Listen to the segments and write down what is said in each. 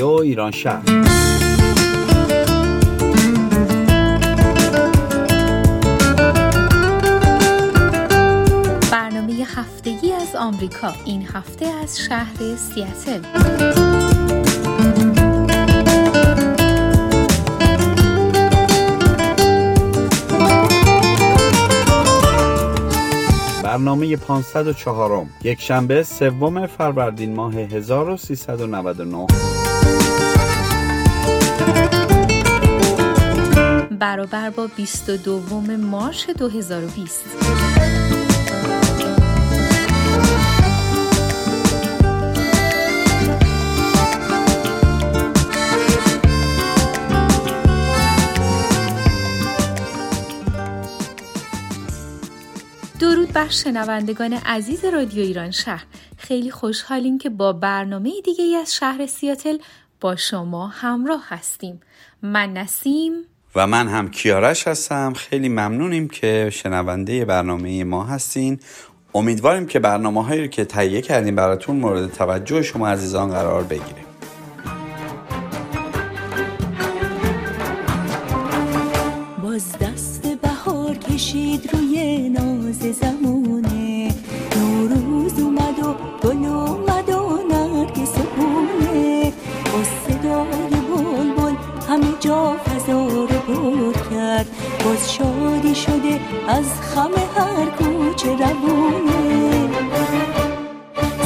رادیو ایران شهر. برنامه هفتگی از آمریکا، این هفته از شهر سیاتل. برنامه 504م، یک شنبه سوم فروردین ماه 1399. برابر با 22 مارس 2020. درود بر شنوندگان عزیز رادیو ایران شهر. خیلی خوشحالیم که با برنامه دیگه‌ای از شهر سیاتل با شما همراه هستیم. من نسیم و من هم کیارش هستم. خیلی ممنونیم که شنونده برنامه ما هستین. امیدواریم که برنامه‌هایی رو که تهیه کردیم براتون مورد توجه شما عزیزان قرار بگیره. باز دست بهار کشید روی ناز زمونه، نوروز اومد و گل اومد و نرگس بونه، با صدای بلبل همه جا فضا رو پر کرد، باز شادی شده از خم هر کوچه روونه.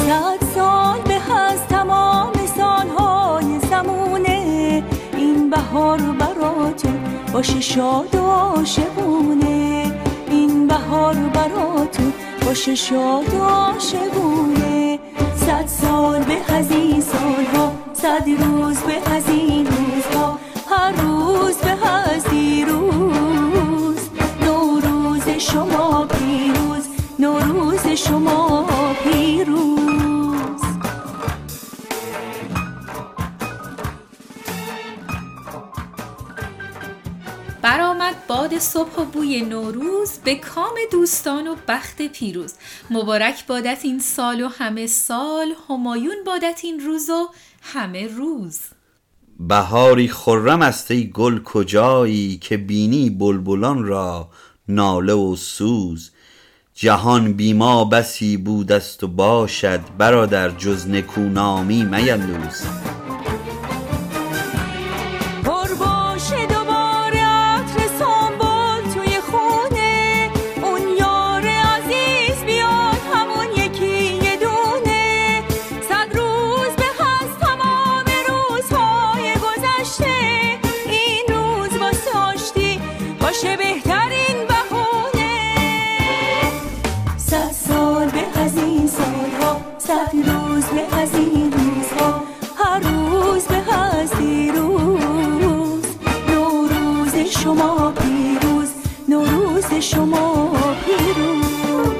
100 سال به هست تمام سالهای زمونه، این بهار براتون باشه شاد و عاشقونه، این بهار براتون باشه شاد و عاشقونه. 100 سال به از این سالها، 100 روز به از این روزها، هر روز به از دیروز، نوروز شما پیروز، نوروز شما پیروز. برآمد باد صبح و بوی نوروز، به کام دوستان و بخت پیروز. مبارک بادت این سال و همه سال، همایون بادت این روز و همه روز. بهاری خرم است ای گل کجایی، که بینی بلبلان را ناله و سوز. جهان بیما بسی بود است و باشد، برادر جز نکونامی میندوز. شما پیروز.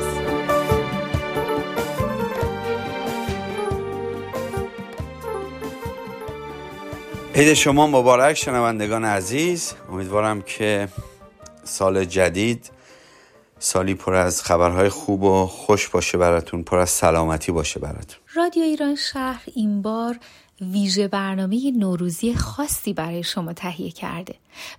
عید شما مبارک شنوندگان عزیز. امیدوارم که سال جدید سالی پر از خبرهای خوب و خوش باشه براتون، پر از سلامتی باشه براتون. رادیو ایران شهر این بار ویژه برنامه نوروزی خاصی برای شما تهیه کرده،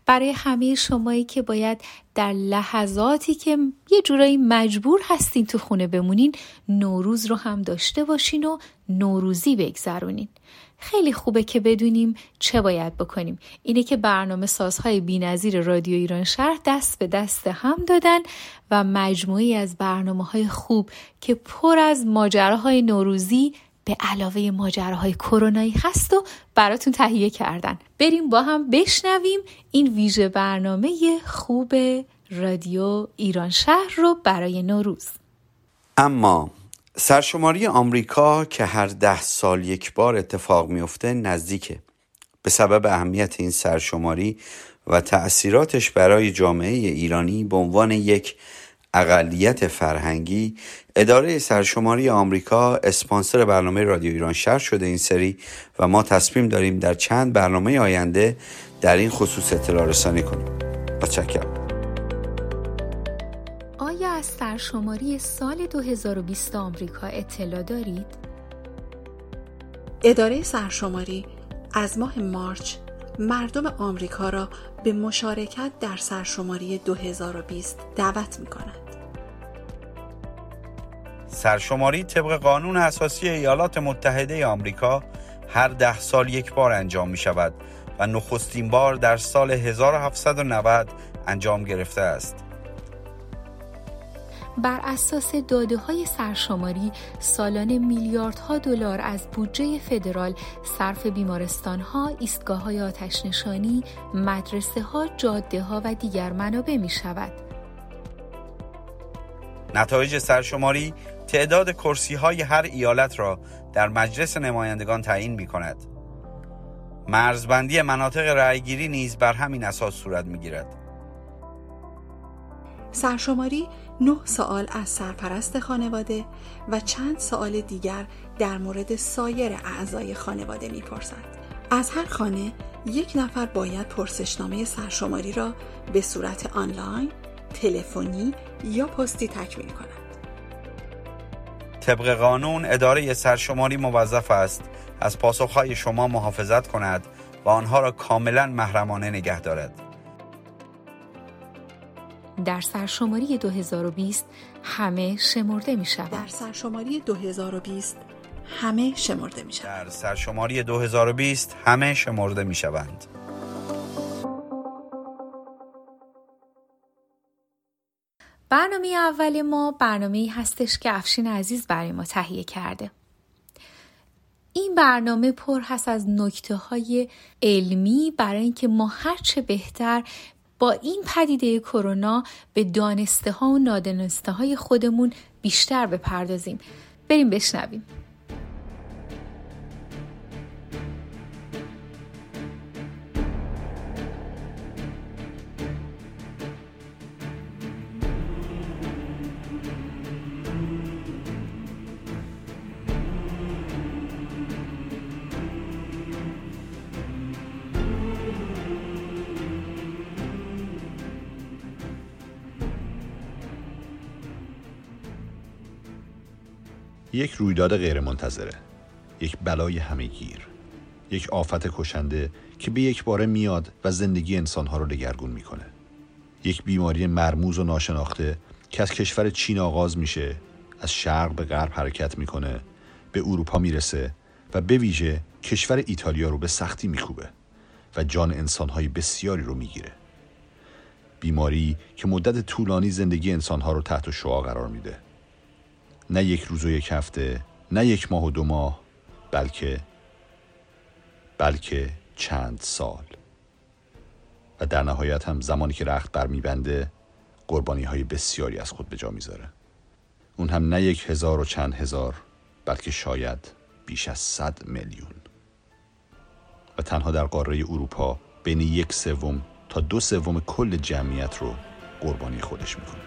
برای همه شمایی که باید در لحظاتی که یه جورایی مجبور هستین تو خونه بمونین، نوروز رو هم داشته باشین و نوروزی بگذرونین. خیلی خوبه که بدونیم چه باید بکنیم. اینه که برنامه سازهای بی‌نظیر رادیو ایران شهر دست به دست هم دادن و مجموعی از برنامه‌های خوب که پر از ماجراهای نوروزی به علاوه ماجراهای کرونایی هست و براتون تهیه کردن. بریم با هم بشنویم این ویژه برنامه خوب رادیو ایران شهر رو برای نوروز. اما سرشماری آمریکا که هر 10 سال یک بار اتفاق میفته نزدیکه. به سبب اهمیت این سرشماری و تأثیراتش برای جامعه ایرانی به عنوان یک اقلیت فرهنگی، اداره سرشماری آمریکا اسپانسر برنامه رادیو ایران شهر شده این سری و ما تصمیم داریم در چند برنامه آینده در این خصوص اطلاع رسانی کنیم. متشکرم. آیا از سرشماری سال 2020 آمریکا اطلاع دارید؟ اداره سرشماری از ماه مارچ مردم آمریکا را به مشارکت در سرشماری 2020 دعوت می‌کنند. سرشماری طبق قانون اساسی ایالات متحده آمریکا هر 10 سال یک بار انجام می شود و نخستین بار در سال 1790 انجام گرفته است. بر اساس داده‌های سرشماری سالانه میلیاردها دلار از بودجه فدرال صرف بیمارستان‌ها، ایستگاه‌های آتش‌نشانی، مدرسه‌ها، جاده‌ها و دیگر منابع می‌شود. نتایج سرشماری تعداد کرسی‌های هر ایالت را در مجلس نمایندگان تعیین می‌کند. مرزبندی مناطق رأی‌گیری نیز بر همین اساس صورت می‌گیرد. سرشماری 9 سوال از سرپرست خانواده و چند سوال دیگر در مورد سایر اعضای خانواده می‌پرسند. از هر خانه یک نفر باید پرسشنامه سرشماری را به صورت آنلاین، تلفنی یا پستی تکمیل کند. طبق قانون اداره سرشماری موظف است از پاسخ‌های شما محافظت کند و آنها را کاملا محرمانه نگه دارد. در سرشماری 2020 همه شمرده می شود. در سرشماری 2020 همه شمرده می شوند. برنامه اول ما برنامه‌ای هستش که افشین عزیز برای ما تهیه کرده. این برنامه پر هست از نکته‌های علمی برای اینکه ما هرچه بهتر با این پدیده کرونا به دانسته ها و نادانسته های خودمون بیشتر بپردازیم. بریم بشنویم. یک رویداد غیرمنتظره، یک بلای همه‌گیر، یک آفت کشنده که به یک باره میاد و زندگی انسانها رو دگرگون میکنه. یک بیماری مرموز و ناشناخته که از کشور چین آغاز میشه، از شرق به غرب حرکت میکنه، به اروپا میرسه و به ویژه کشور ایتالیا رو به سختی میکوبه و جان انسانهای بسیاری رو میگیره. بیماری که مدت طولانی زندگی انسانها رو تحت شعاع قرار میده. نه یک روز و یک هفته، نه یک ماه و 2 ماه، بلکه چند سال. و در نهایت هم زمانی که رخت برمیبنده، قربانی‌های بسیاری از خود به جا میذاره. اون هم نه 1000 و چند هزار، بلکه شاید بیش از 100 میلیون. و تنها در قاره اروپا بین 1/3 تا 2/3 کل جمعیت رو قربانی خودش میکنه.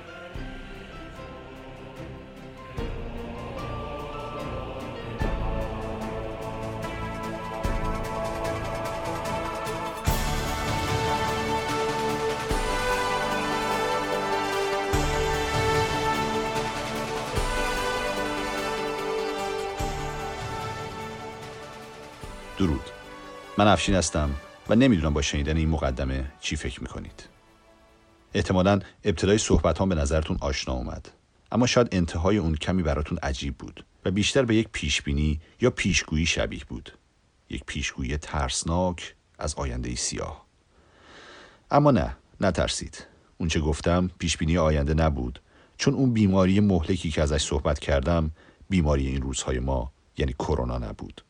درود، من افشین هستم و نمیدونم با شنیدن این مقدمه چی فکر میکنید. احتمالاً ابتدای صحبت هم به نظرتون آشنا اومد، اما شاید انتهای اون کمی براتون عجیب بود و بیشتر به یک پیشبینی یا پیشگویی شبیه بود. یک پیشگویی ترسناک از آینده سیاه. اما نه، نترسید. اون چه گفتم پیشبینی آینده نبود، چون اون بیماری مهلکی که ازش صحبت کردم بیماری این روزهای ما، یعنی کرونا نبود.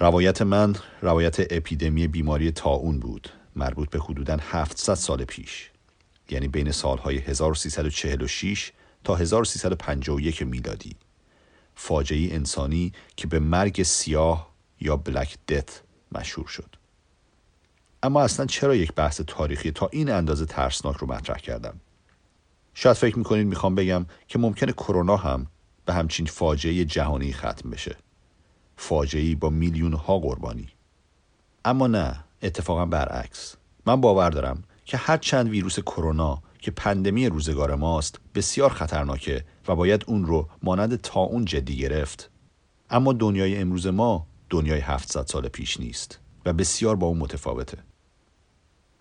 روایت من روایت اپیدمی بیماری طاعون بود، مربوط به حدوداً 700 سال پیش، یعنی بین سالهای 1346 تا 1351 میلادی. فاجعه‌ای انسانی که به مرگ سیاه یا بلک دت مشهور شد. اما اصلاً چرا یک بحث تاریخی تا این اندازه ترسناک رو مطرح کردم؟ شاید فکر می‌کنید میخوام بگم که ممکنه کرونا هم به همچین فاجعه جهانی ختم بشه. فاجعه‌ای با میلیون‌ها قربانی. اما نه، اتفاقا برعکس. من باور دارم که هر چند ویروس کرونا که پندمی روزگار ماست بسیار خطرناکه و باید اون رو مانند طاعون جدی گرفت، اما دنیای امروز ما دنیای 700 سال پیش نیست و بسیار با اون متفاوته.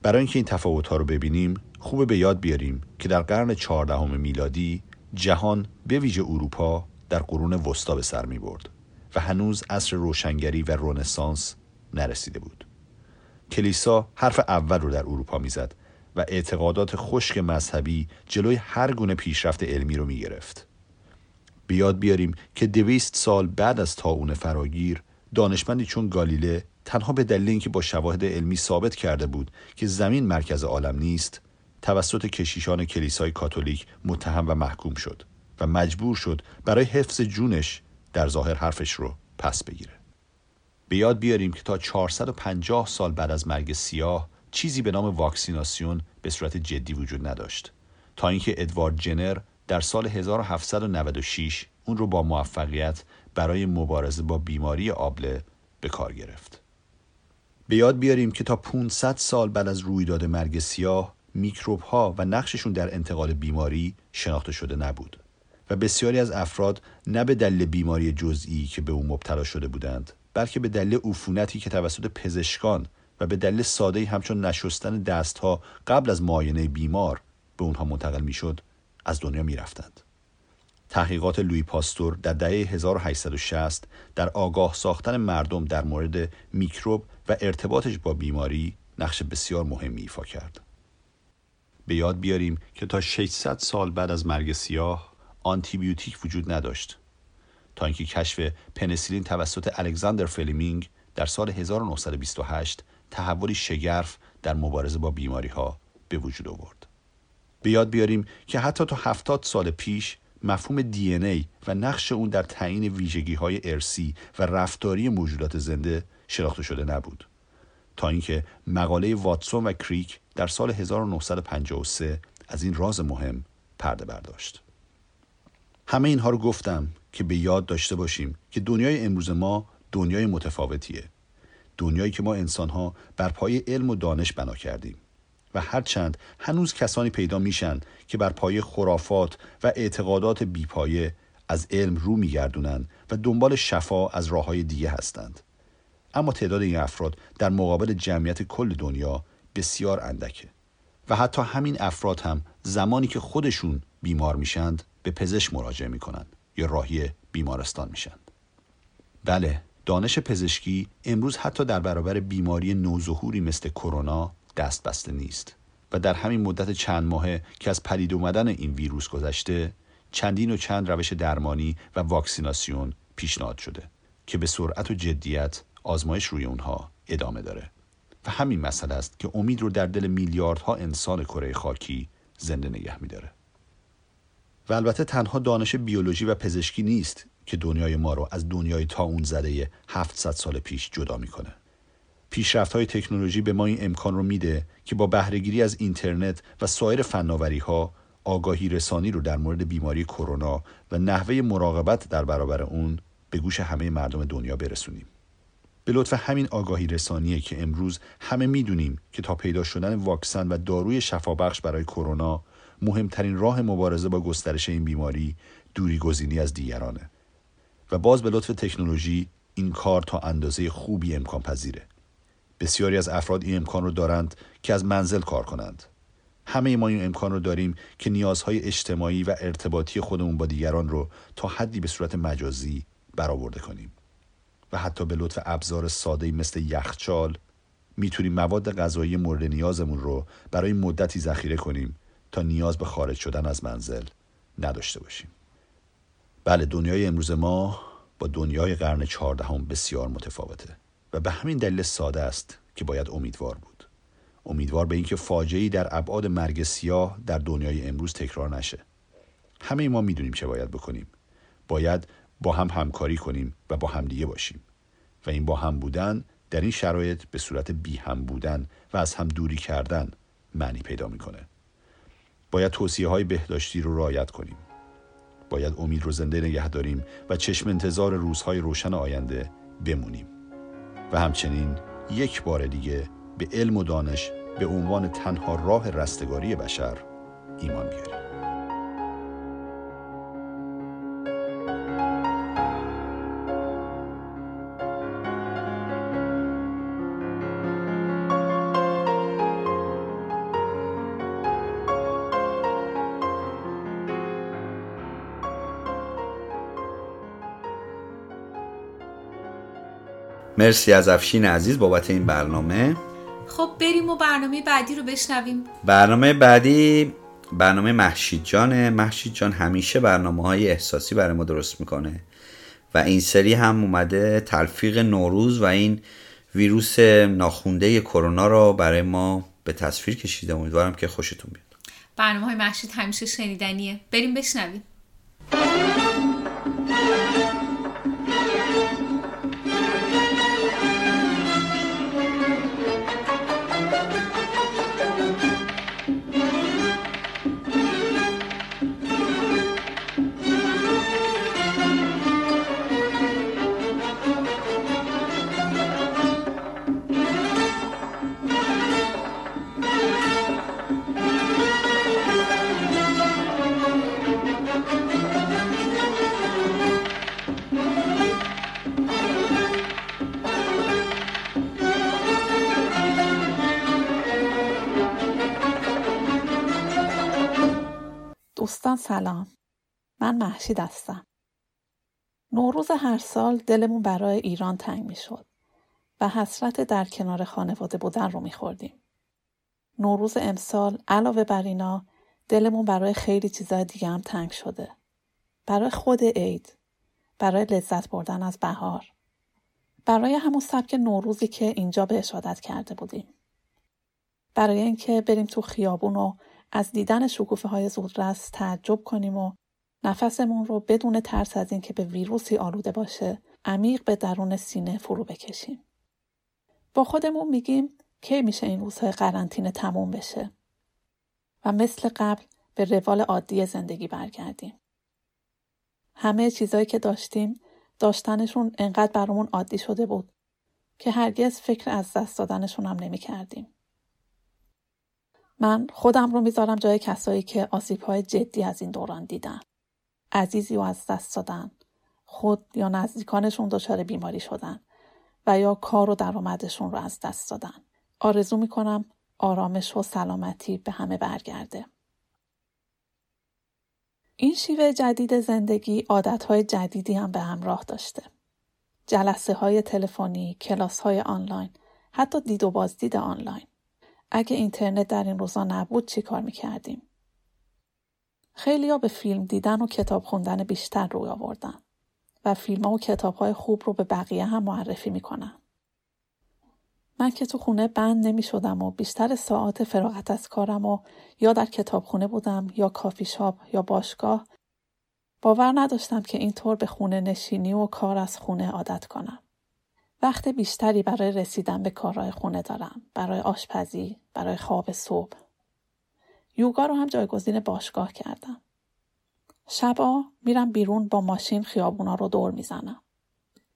برای اینکه این تفاوت‌ها رو ببینیم، خوبه به یاد بیاریم که در قرن 14 میلادی جهان به ویژه اروپا در قرون وسطا به سر می‌برد و هنوز عصر روشنگری و رنسانس نرسیده بود. کلیسا حرف اول رو در اروپا می‌زد و اعتقادات خشک مذهبی جلوی هر گونه پیشرفت علمی رو می‌گرفت. به یاد بیاریم که 200 سال بعد از طاعون فراگیر، دانشمندی چون گالیله تنها به دلیل اینکه با شواهد علمی ثابت کرده بود که زمین مرکز عالم نیست، توسط کشیشان کلیسای کاتولیک متهم و محکوم شد و مجبور شد برای حفظ جونش در ظاهر حرفش رو پس بگیره. به یاد بیاریم که تا 450 سال بعد از مرگ سیاه چیزی به نام واکسیناسیون به صورت جدی وجود نداشت، تا اینکه ادوارد جنر در سال 1796 اون رو با موفقیت برای مبارزه با بیماری آبله به کار گرفت. به یاد بیاریم که تا 500 سال بعد از رویداد مرگ سیاه، میکروب‌ها و نقششون در انتقال بیماری شناخته شده نبود و بسیاری از افراد نه به دلیل بیماری جزئی که به اون مبتلا شده بودند، بلکه به دلیل عفونتی که توسط پزشکان و به دلیل ساده‌ای همچون نشستن دست‌ها قبل از معاینه بیمار به اونها منتقل می‌شد، از دنیا می‌رفتند. تحقیقات لویی پاستور در دهه 1860 در آگاه ساختن مردم در مورد میکروب و ارتباطش با بیماری نقش بسیار مهمی ایفا کرد. به یاد بیاریم که تا 600 سال بعد از مرگ سیاه آنتی بیوتیک وجود نداشت، تا اینکه کشف پنیسیلین توسط الکساندر فلمینگ در سال 1928 تحولی شگرف در مبارزه با بیماری‌ها به وجود آورد. به یاد بیاریم که حتی تا 70 سال پیش مفهوم دی ان ای و نقش اون در تعیین ویژگی‌های ارثی و رفتاری موجودات زنده شناخته شده نبود، تا اینکه مقاله واتسون و کریک در سال 1953 از این راز مهم پرده برداشت. همه اینها رو گفتم که به یاد داشته باشیم که دنیای امروز ما دنیای متفاوتیه، دنیایی که ما انسان‌ها بر پایه علم و دانش بنا کردیم و هرچند هنوز کسانی پیدا میشن که بر پایه خرافات و اعتقادات بیپایه از علم رو میگردونن و دنبال شفا از راه‌های دیگه هستند، اما تعداد این افراد در مقابل جمعیت کل دنیا بسیار اندکه و حتی همین افراد هم زمانی که خودشون بیمار میشند به پزشک مراجعه میکنن یا راهی بیمارستان میشند. بله، دانش پزشکی امروز حتی در برابر بیماری نوظهوری مثل کرونا دست بسته نیست و در همین مدت چند ماهه که از پدید اومدن این ویروس گذشته، چند روش درمانی و واکسیناسیون پیشنهاد شده که به سرعت و جدیت آزمایش روی اونها ادامه داره و همین مسئله است که امید رو در دل میلیاردها انسان کره خاکی زنده نگه می‌داره. و البته تنها دانش بیولوژی و پزشکی نیست که دنیای ما رو از دنیای طاعون زده 700 سال پیش جدا می‌کنه. پیشرفت‌های تکنولوژی به ما این امکان رو میده که با بهره‌گیری از اینترنت و سایر فناوری‌ها آگاهی رسانی رو در مورد بیماری کرونا و نحوه مراقبت در برابر اون به گوش همه مردم دنیا برسونیم. به لطف همین آگاهی رسانیه که امروز همه میدونیم که تا پیدا شدن واکسن و داروی شفابخش برای کرونا، مهمترین راه مبارزه با گسترش این بیماری دوری گزینی از دیگرانه. و باز به لطف تکنولوژی این کار تا اندازه خوبی امکان پذیره. بسیاری از افراد این امکان رو دارند که از منزل کار کنند. همه ما این امکان رو داریم که نیازهای اجتماعی و ارتباطی خودمون با دیگران رو تا حدی به صورت مجازی برآورده کنیم. و حتی به لطف ابزار ساده‌ای مثل یخچال میتونیم مواد غذایی مورد نیازمون رو برای مدتی ذخیره کنیم تا نیاز به خارج شدن از منزل نداشته باشیم. بله، دنیای امروز ما با دنیای قرن 14 بسیار متفاوته و به همین دلیل ساده است که باید امیدوار بود. امیدوار به اینکه فاجعه‌ای در ابعاد مرگ سیاه در دنیای امروز تکرار نشه. همه ما میدونیم چه باید بکنیم. باید با هم همکاری کنیم و با هم دیگه باشیم و این با هم بودن در این شرایط به صورت بی هم بودن و از هم دوری کردن معنی پیدا میکنه. باید توصیه‌های بهداشتی رو رعایت کنیم. باید امید رو زنده نگه داریم و چشم انتظار روزهای روشن آینده بمونیم و همچنین یک بار دیگه به علم و دانش به عنوان تنها راه رستگاری بشر ایمان بیاریم. مرسی از افشین عزیز بابت این برنامه. خب بریم و برنامه بعدی رو بشنویم. برنامه بعدی برنامه محشید جانه. محشید جان همیشه برنامه‌های احساسی برای ما درست میکنه و این سری هم اومده تلفیق نوروز و این ویروس ناخونده کرونا رو برای ما به تصویر کشیده. امیدوارم که خوشتون بیاد. برنامه‌های محشید همیشه شنیدنیه. بریم بشنویم. دوستان سلام، من محشید هستم. نوروز هر سال دلمون برای ایران تنگ می شد و حسرت در کنار خانواده بودن رو می خوردیم. نوروز امسال علاوه بر اینا دلمون برای خیلی چیزای دیگه هم تنگ شده. برای خود عید، برای لذت بردن از بهار، برای همون سبک نوروزی که اینجا بهش عادت کرده بودیم. برای اینکه بریم تو خیابون و از دیدن شکوفه های زودرس تعجب کنیم و نفسمون رو بدون ترس از این که به ویروسی آلوده باشه عمیق به درون سینه فرو بکشیم. با خودمون میگیم کی میشه این روزهای قرنطینه تموم بشه و مثل قبل به روال عادی زندگی برگردیم. همه چیزایی که داشتنشون انقدر برامون عادی شده بود که هرگز فکر از دست دادنشون هم نمی کردیم. من خودم رو میذارم جای کسایی که آسیب‌های جدی از این دوران دیدن، عزیزی رو از دست دادن، خود یا نزدیکانشون دچار بیماری شدن و یا کار و درآمدشون رو از دست دادن. آرزو میکنم آرامش و سلامتی به همه برگرده. این شیوه جدید زندگی عادت‌های جدیدی هم به همراه داشته. جلسه‌های تلفنی، کلاس‌های آنلاین، حتی دید و بازدید آنلاین. اگه اینترنت در این روزا نبود چی کار میکردیم؟ خیلی ها به فیلم دیدن و کتاب خوندن بیشتر روی آوردن و فیلم ها و کتاب های خوب رو به بقیه هم معرفی میکنن. من که تو خونه بند نمیشدم و بیشتر ساعت فراغت از کارم و یا در کتابخونه بودم یا کافی شاپ یا باشگاه. باور نداشتم که اینطور به خونه نشینی و کار از خونه عادت کنم. وقت بیشتری برای رسیدن به کارهای خونه دارم، برای آشپزی، برای خواب صبح. یوگا رو هم جایگزین باشگاه کردم. شبا میرم بیرون با ماشین خیابونا رو دور میزنم.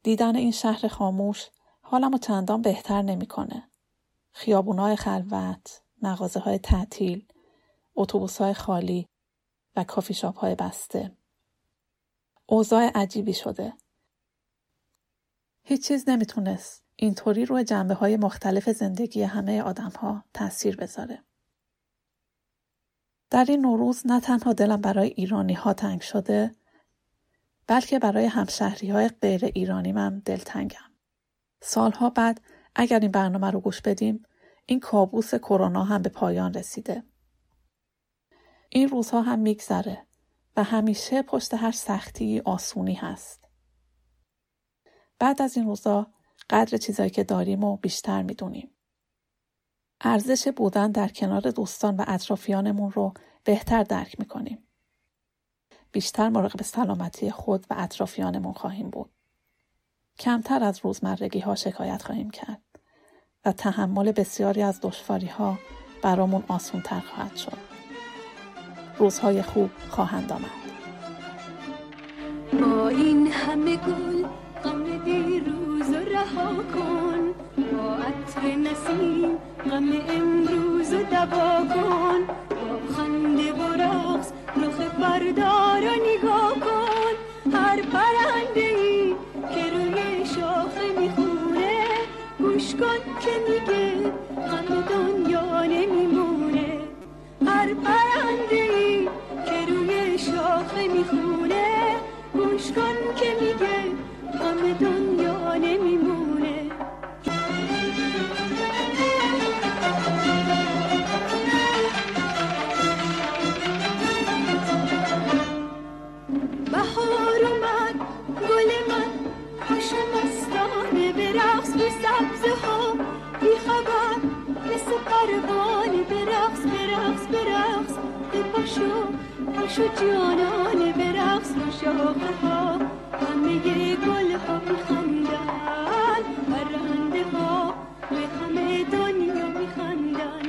دیدن این شهر خاموش حالمو چندان بهتر نمیکنه. خیابونای خلوت، مغازه‌های تعطیل، اتوبوس‌های خالی و کافی شاپ‌های بسته. اوضاع عجیبی شده. هیچ چیز نمیتونست اینطوری روی جنبه‌های مختلف زندگی همه آدم‌ها تأثیر بذاره. در این نوروز نه تنها دلم برای ایرانی‌ها تنگ شده، بلکه برای همشهری‌های غیر ایرانیم هم دلتنگم. سالها بعد اگر این برنامه رو گوش بدیم، این کابوس کرونا هم به پایان رسیده. این روزها هم میگذره و همیشه پشت هر سختی آسونی هست. بعد از این روزا قدر چیزایی که داریم و بیشتر میدونیم. ارزش بودن در کنار دوستان و اطرافیانمون رو بهتر درک میکنیم. بیشتر مراقب سلامتی خود و اطرافیانمون خواهیم بود. کمتر از روزمرگی ها شکایت خواهیم کرد و تحمل بسیاری از دشواری ها برامون آسان تر خواهد شد. روزهای خوب خواهند آمد. با این همه گل غم دیروز رها کن، با عطر نسیم غم امروز دوا کن، با خنده و رقص رخ بردار و نگاه کن. هر پرنده ای که روی شاخه میخونه گوش کن که میگه غم دنیا نمیمونه. هر پرنده ای که روی شاخه میخونه گوش کن که میگه غم دنیا نمیمونه. بهار اومد گل من خوش مستانه به رقص بی سبزه ها بی خبر مثل پروانه به رقص به رقص به رقص به پاشو پاشو جانانه به رقص به شاخه ها همه گل ها میخندن پرنده ها به همه دنیا میخندن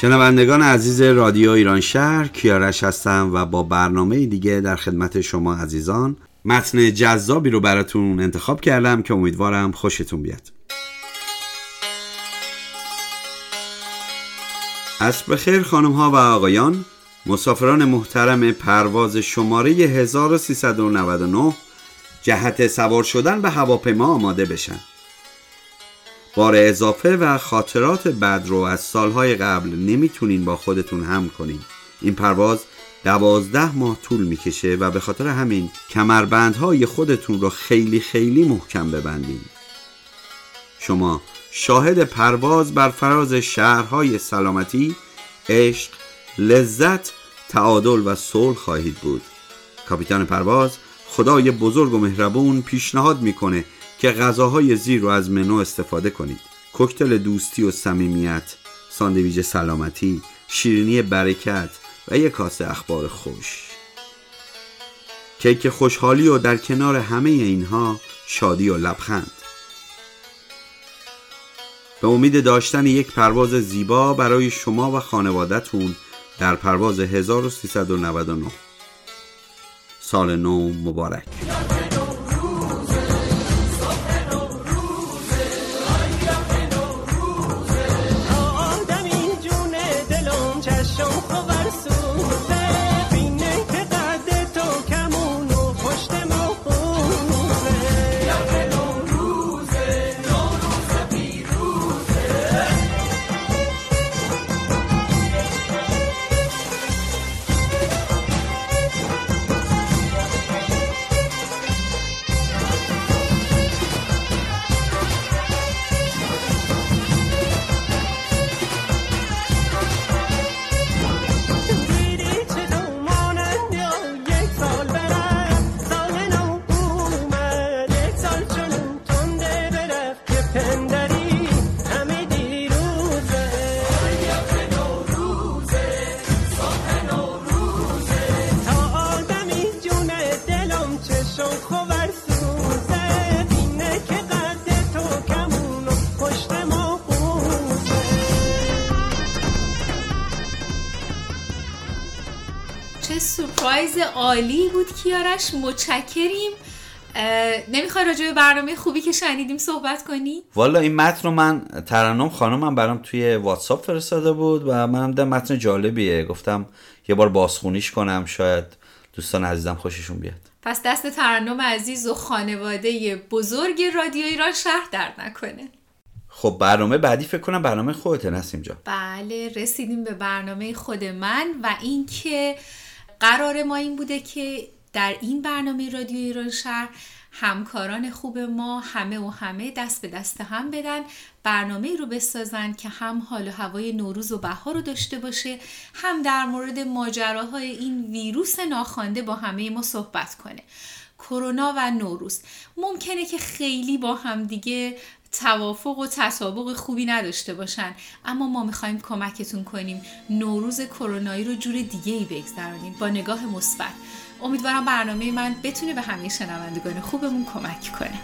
شنوندگان عزیز رادیو ایران شهر، کیارش هستم و با برنامه دیگه در خدمت شما عزیزان. متن جذابی رو براتون انتخاب کردم که امیدوارم خوشتون بیاد. عصر بخیر خانم ها و آقایان، مسافران محترم پرواز شماره 1399 جهت سوار شدن به هواپیما آماده بشن. بار اضافه و خاطرات بد رو از سالهای قبل نمیتونین با خودتون هم کنین. این پرواز 12 ماه طول میکشه و به خاطر همین کمربندهای خودتون رو خیلی خیلی محکم ببندین. شما شاهد پرواز بر فراز شهرهای سلامتی، عشق، لذت، تعادل و صلح خواهید بود. کاپیتان پرواز خدای بزرگ و مهربون پیشنهاد میکنه که غذاهای زیر رو از منو استفاده کنید: کوکتل دوستی و صمیمیت، ساندویچ سلامتی، شیرینی برکت و یک کاسه اخبار خوش. کیک خوشحالی و در کنار همه اینها شادی و لبخند. به امید داشتن یک پرواز زیبا برای شما و خانوادتون در پرواز 1399. سال نو مبارک. سورپرایز عالی بود کیارش، متشکریم. نمیخوای راجع به برنامه خوبی که شنیدیم صحبت کنی؟ والا این متن رو من ترنم خانمم برام توی واتساپ فرستاده بود و منم دیدم متن جالبیه، گفتم یه بار بازخونیش کنم، شاید دوستان عزیزم خوششون بیاد. پس دست ترنم عزیز و خانواده بزرگ رادیو ایران شهر درد نکنه. خب برنامه بعدی فکر کنم برنامه خودت نسیم جان. بله، رسیدیم به برنامه خود من و اینکه قرار ما این بوده که در این برنامه رادیو ایران شهر همکاران خوب ما همه دست به دست هم بدن، برنامه رو بسازن که هم حال و هوای نوروز و بهار رو داشته باشه، هم در مورد ماجراهای این ویروس ناخوانده با همه ما صحبت کنه. کرونا و نوروز ممکنه که خیلی با هم دیگه توافق و تطابق خوبی نداشته باشن، اما ما میخوایم کمکتون کنیم نوروز کرونایی رو جور دیگه‌ای بگذرونیم با نگاه مثبت. امیدوارم برنامه من بتونه به همه شنوندگان خوبمون کمک کنه.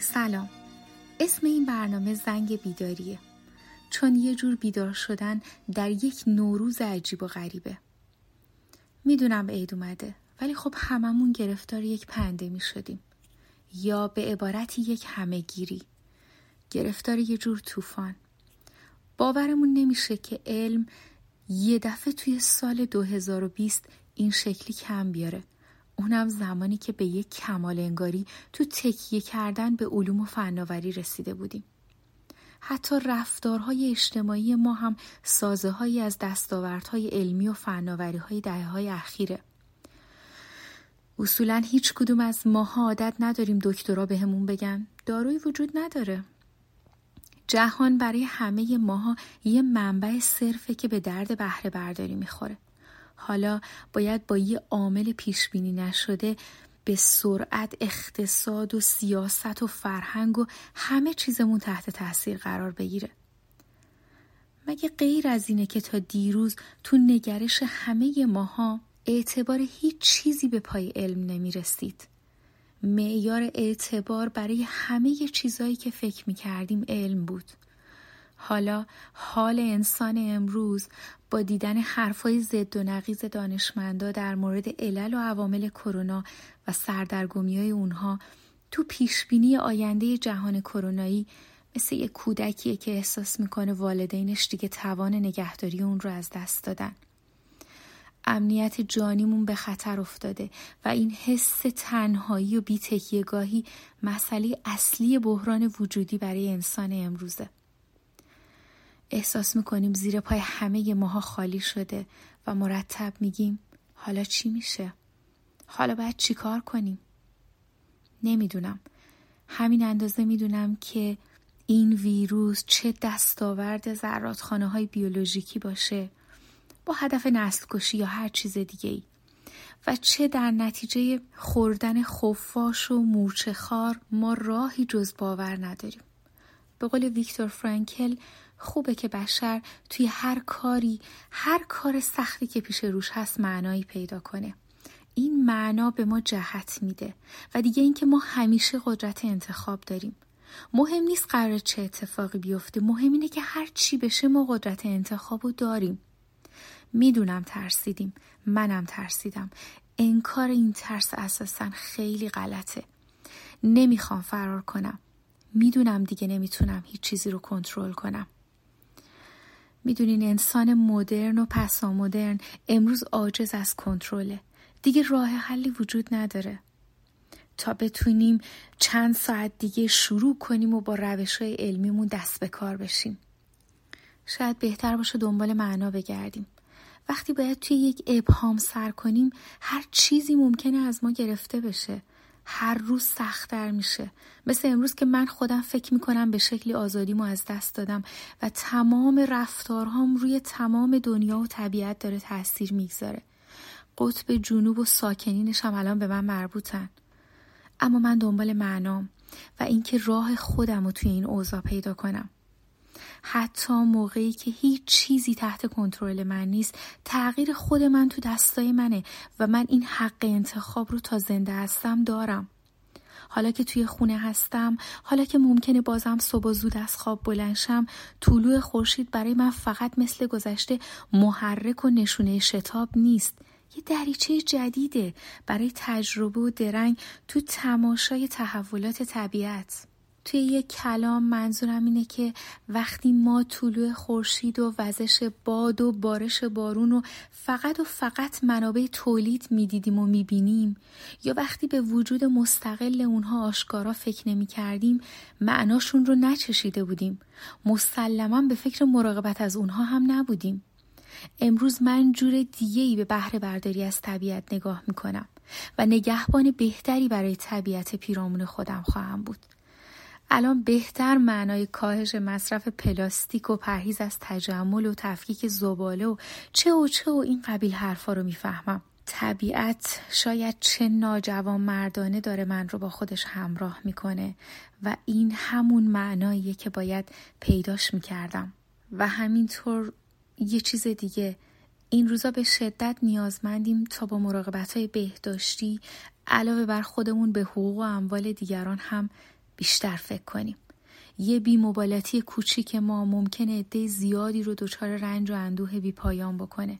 سلام، اسم این برنامه زنگ بیداریه، چون یه جور بیدار شدن در یک نوروز عجیب و غریبه. میدونم عید اومده، ولی خب هممون گرفتار یک پندمی شدیم، یا به عبارتی یک همه‌گیری، گرفتار یه جور طوفان. باورمون نمیشه که علم یه دفعه توی سال 2020 این شکلی کم بیاره. اونم زمانی که به یک کمال انگاری تو تکیه کردن به علوم و فناوری رسیده بودیم. حتی رفتارهای اجتماعی ما هم سازه‌هایی از دستاوردهای علمی و فناوری‌های دهه‌های اخیره. اصولاً هیچ کدوم از ماها عادت نداریم دکترا بهمون بگن دارویی وجود نداره. جهان برای همه ماها یه منبع صرفه که به درد بهره برداری میخوره. حالا باید با یه عامل پیشبینی نشده به سرعت اقتصاد و سیاست و فرهنگ و همه چیزمون تحت تاثیر قرار بگیره. مگه غیر از اینه که تا دیروز تو نگرش همه ماها اعتبار هیچ چیزی به پای علم نمیرسید؟ معیار اعتبار برای همه چیزایی که فکر میکردیم علم بود. حالا حال انسان امروز با دیدن حرفای ضد و نقیض دانشمندا در مورد علل و عوامل کرونا و سردرگمی‌های اونها تو پیشبینی آینده جهان کرونایی مثل یک کودکیه که احساس میکنه والدینش دیگه توان نگهداری اون رو از دست دادن. امنیت جانیمون به خطر افتاده و این حس تنهایی و بی تکیه‌گاهی مسئله اصلی بحران وجودی برای انسان امروزه. احساس میکنیم زیر پای همه ماها خالی شده و مرتب میگیم حالا چی میشه؟ حالا باید چی کار کنیم؟ نمیدونم. همین اندازه میدونم که این ویروس چه دستاورد زرادخانه های بیولوژیکی باشه با هدف نسل‌کشی یا هر چیز دیگه‌ای و چه در نتیجه خوردن خفاش و مورچه خار ما راهی جز باور نداریم. به قول ویکتور فرانکل خوبه که بشر توی هر کار سختی که پیش روش هست معنایی پیدا کنه. این معنا به ما جهت میده و دیگه این که ما همیشه قدرت انتخاب داریم. مهم نیست قراره چه اتفاقی بیفته، مهم اینه که هر چی بشه ما قدرت انتخابو داریم. میدونم ترسیدیم، منم ترسیدم. انکار این ترس اساساً خیلی غلطه. نمیخوام فرار کنم. میدونم دیگه نمیتونم هیچ چیزی رو کنترل کنم. میدونین انسان مدرن و پسا مدرن امروز عاجز از کنترله. دیگه راه حلی وجود نداره. تا بتونیم چند ساعت دیگه شروع کنیم و با روش‌های علمیمون دست به کار بشیم. شاید بهتر باشه دنبال معنا بگردیم. وقتی باید توی یک ابهام سر کنیم هر چیزی ممکنه از ما گرفته بشه. هر روز سخت‌تر میشه. مثل امروز که من خودم فکر میکنم به شکلی آزادیمو از دست دادم و تمام رفتارهام روی تمام دنیا و طبیعت داره تأثیر میگذاره. قطب جنوب و ساکنینش هم الان به من مربوطن. اما من دنبال معنام و اینکه راه خودمو توی این اوضاع پیدا کنم. حتی موقعی که هیچ چیزی تحت کنترل من نیست، تغییر خود من تو دستای منه و من این حق انتخاب رو تا زنده هستم دارم. حالا که توی خونه هستم، حالا که ممکنه بازم صبح زود از خواب بلند شم، طلوع خورشید برای من فقط مثل گذشته محرک و نشونه شتاب نیست، یه دریچه جدیده برای تجربه و درنگ تو تماشای تحولات طبیعت. توی یک کلام منظورم اینه که وقتی ما طلوع خورشید و وزش باد و بارش بارون و فقط منابع تولید میدیدیم و میبینیم یا وقتی به وجود مستقل اونها آشکارا فکر نمی کردیم، معناشون رو نچشیده بودیم، مسلماً به فکر مراقبت از اونها هم نبودیم. امروز من جور دیگه‌ای به بهره برداری از طبیعت نگاه میکنم و نگهبان بهتری برای طبیعت پیرامون خودم خواهم بود. الان بهتر معنای کاهش مصرف پلاستیک و پرهیز از تجمل و تفکیک زباله و چه و این قبیل حرفا رو میفهمم. طبیعت شاید چه ناجوانمردانه داره من رو با خودش همراه میکنه و این همون معناییه که باید پیداش میکردم. و همینطور یه چیز دیگه، این روزا به شدت نیازمندیم تا با مراقبت‌های بهداشتی علاوه بر خودمون به حقوق و اموال دیگران هم بیشتر فکر کنیم. یه بی‌مبالاتی کوچیک ما ممکنه عده زیادی رو دچار رنج و اندوه بی‌پایان بکنه.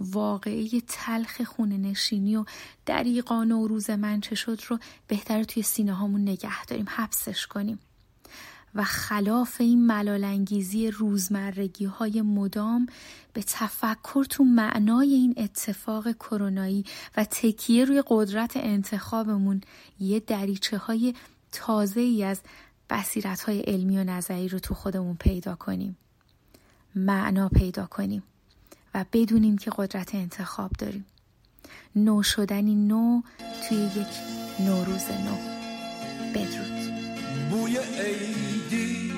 واقعه تلخ خونه نشینی و دریغان و روز من چه شد رو بهتره توی سینه هامون نگه داریم، حبسش کنیم. و خلاف این ملال‌انگیزی روزمرگی‌های مدام به تفکر تو معنای این اتفاق کرونایی و تکیه روی قدرت انتخابمون یه دریچه‌های تازه‌ای از بصیرت‌های علمی و نظری رو تو خودمون پیدا کنیم. معنا پیدا کنیم و بدونیم که قدرت انتخاب داریم. نو شدنی نو توی یک نوروز نو. بدرود. بوی عیدی،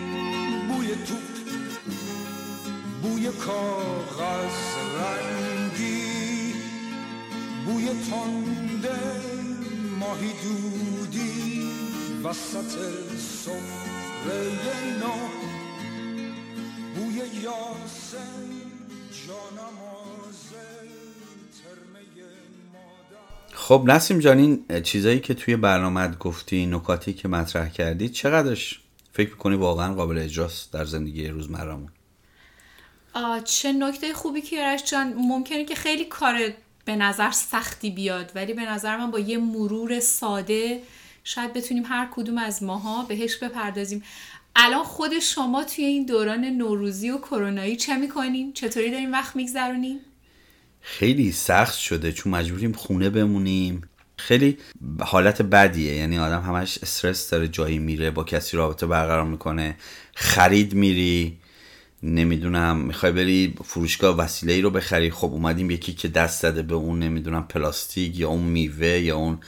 بوی توت، بوی کاغذ رنگی، بوی تنده ماهی دودی وسط سفره نو، بوی یاسم جانمازه ترمه مادر. خب نسیم جان، این چیزایی که توی برنامه‌ات گفتی، نکاتی که مطرح کردی، چقدرش فکر می‌کنی واقعا قابل اجراست در زندگی روزمره‌مون؟ چه نکته خوبی کیارش جان. ممکنه که خیلی کار به نظر سختی بیاد، ولی به نظر من با یه مرور ساده شاید بتونیم هر کدوم از ماها بهش بپردازیم. الان خود شما توی این دوران نوروزی و کرونایی چه میکنین؟ چطوری دارین وقت میگذرونین؟ خیلی سخت شده چون مجبوریم خونه بمونیم. خیلی حالت بدیه، یعنی آدم همش استرس داره، جایی میره با کسی رابطه برقرار میکنه، خرید میری، نمیدونم میخوای بری فروشگاه وسیله‌ای رو بخری، خب اومدیم یکی که دست زده به اون نمیدونم پلاستیک یا اون میوه یا اون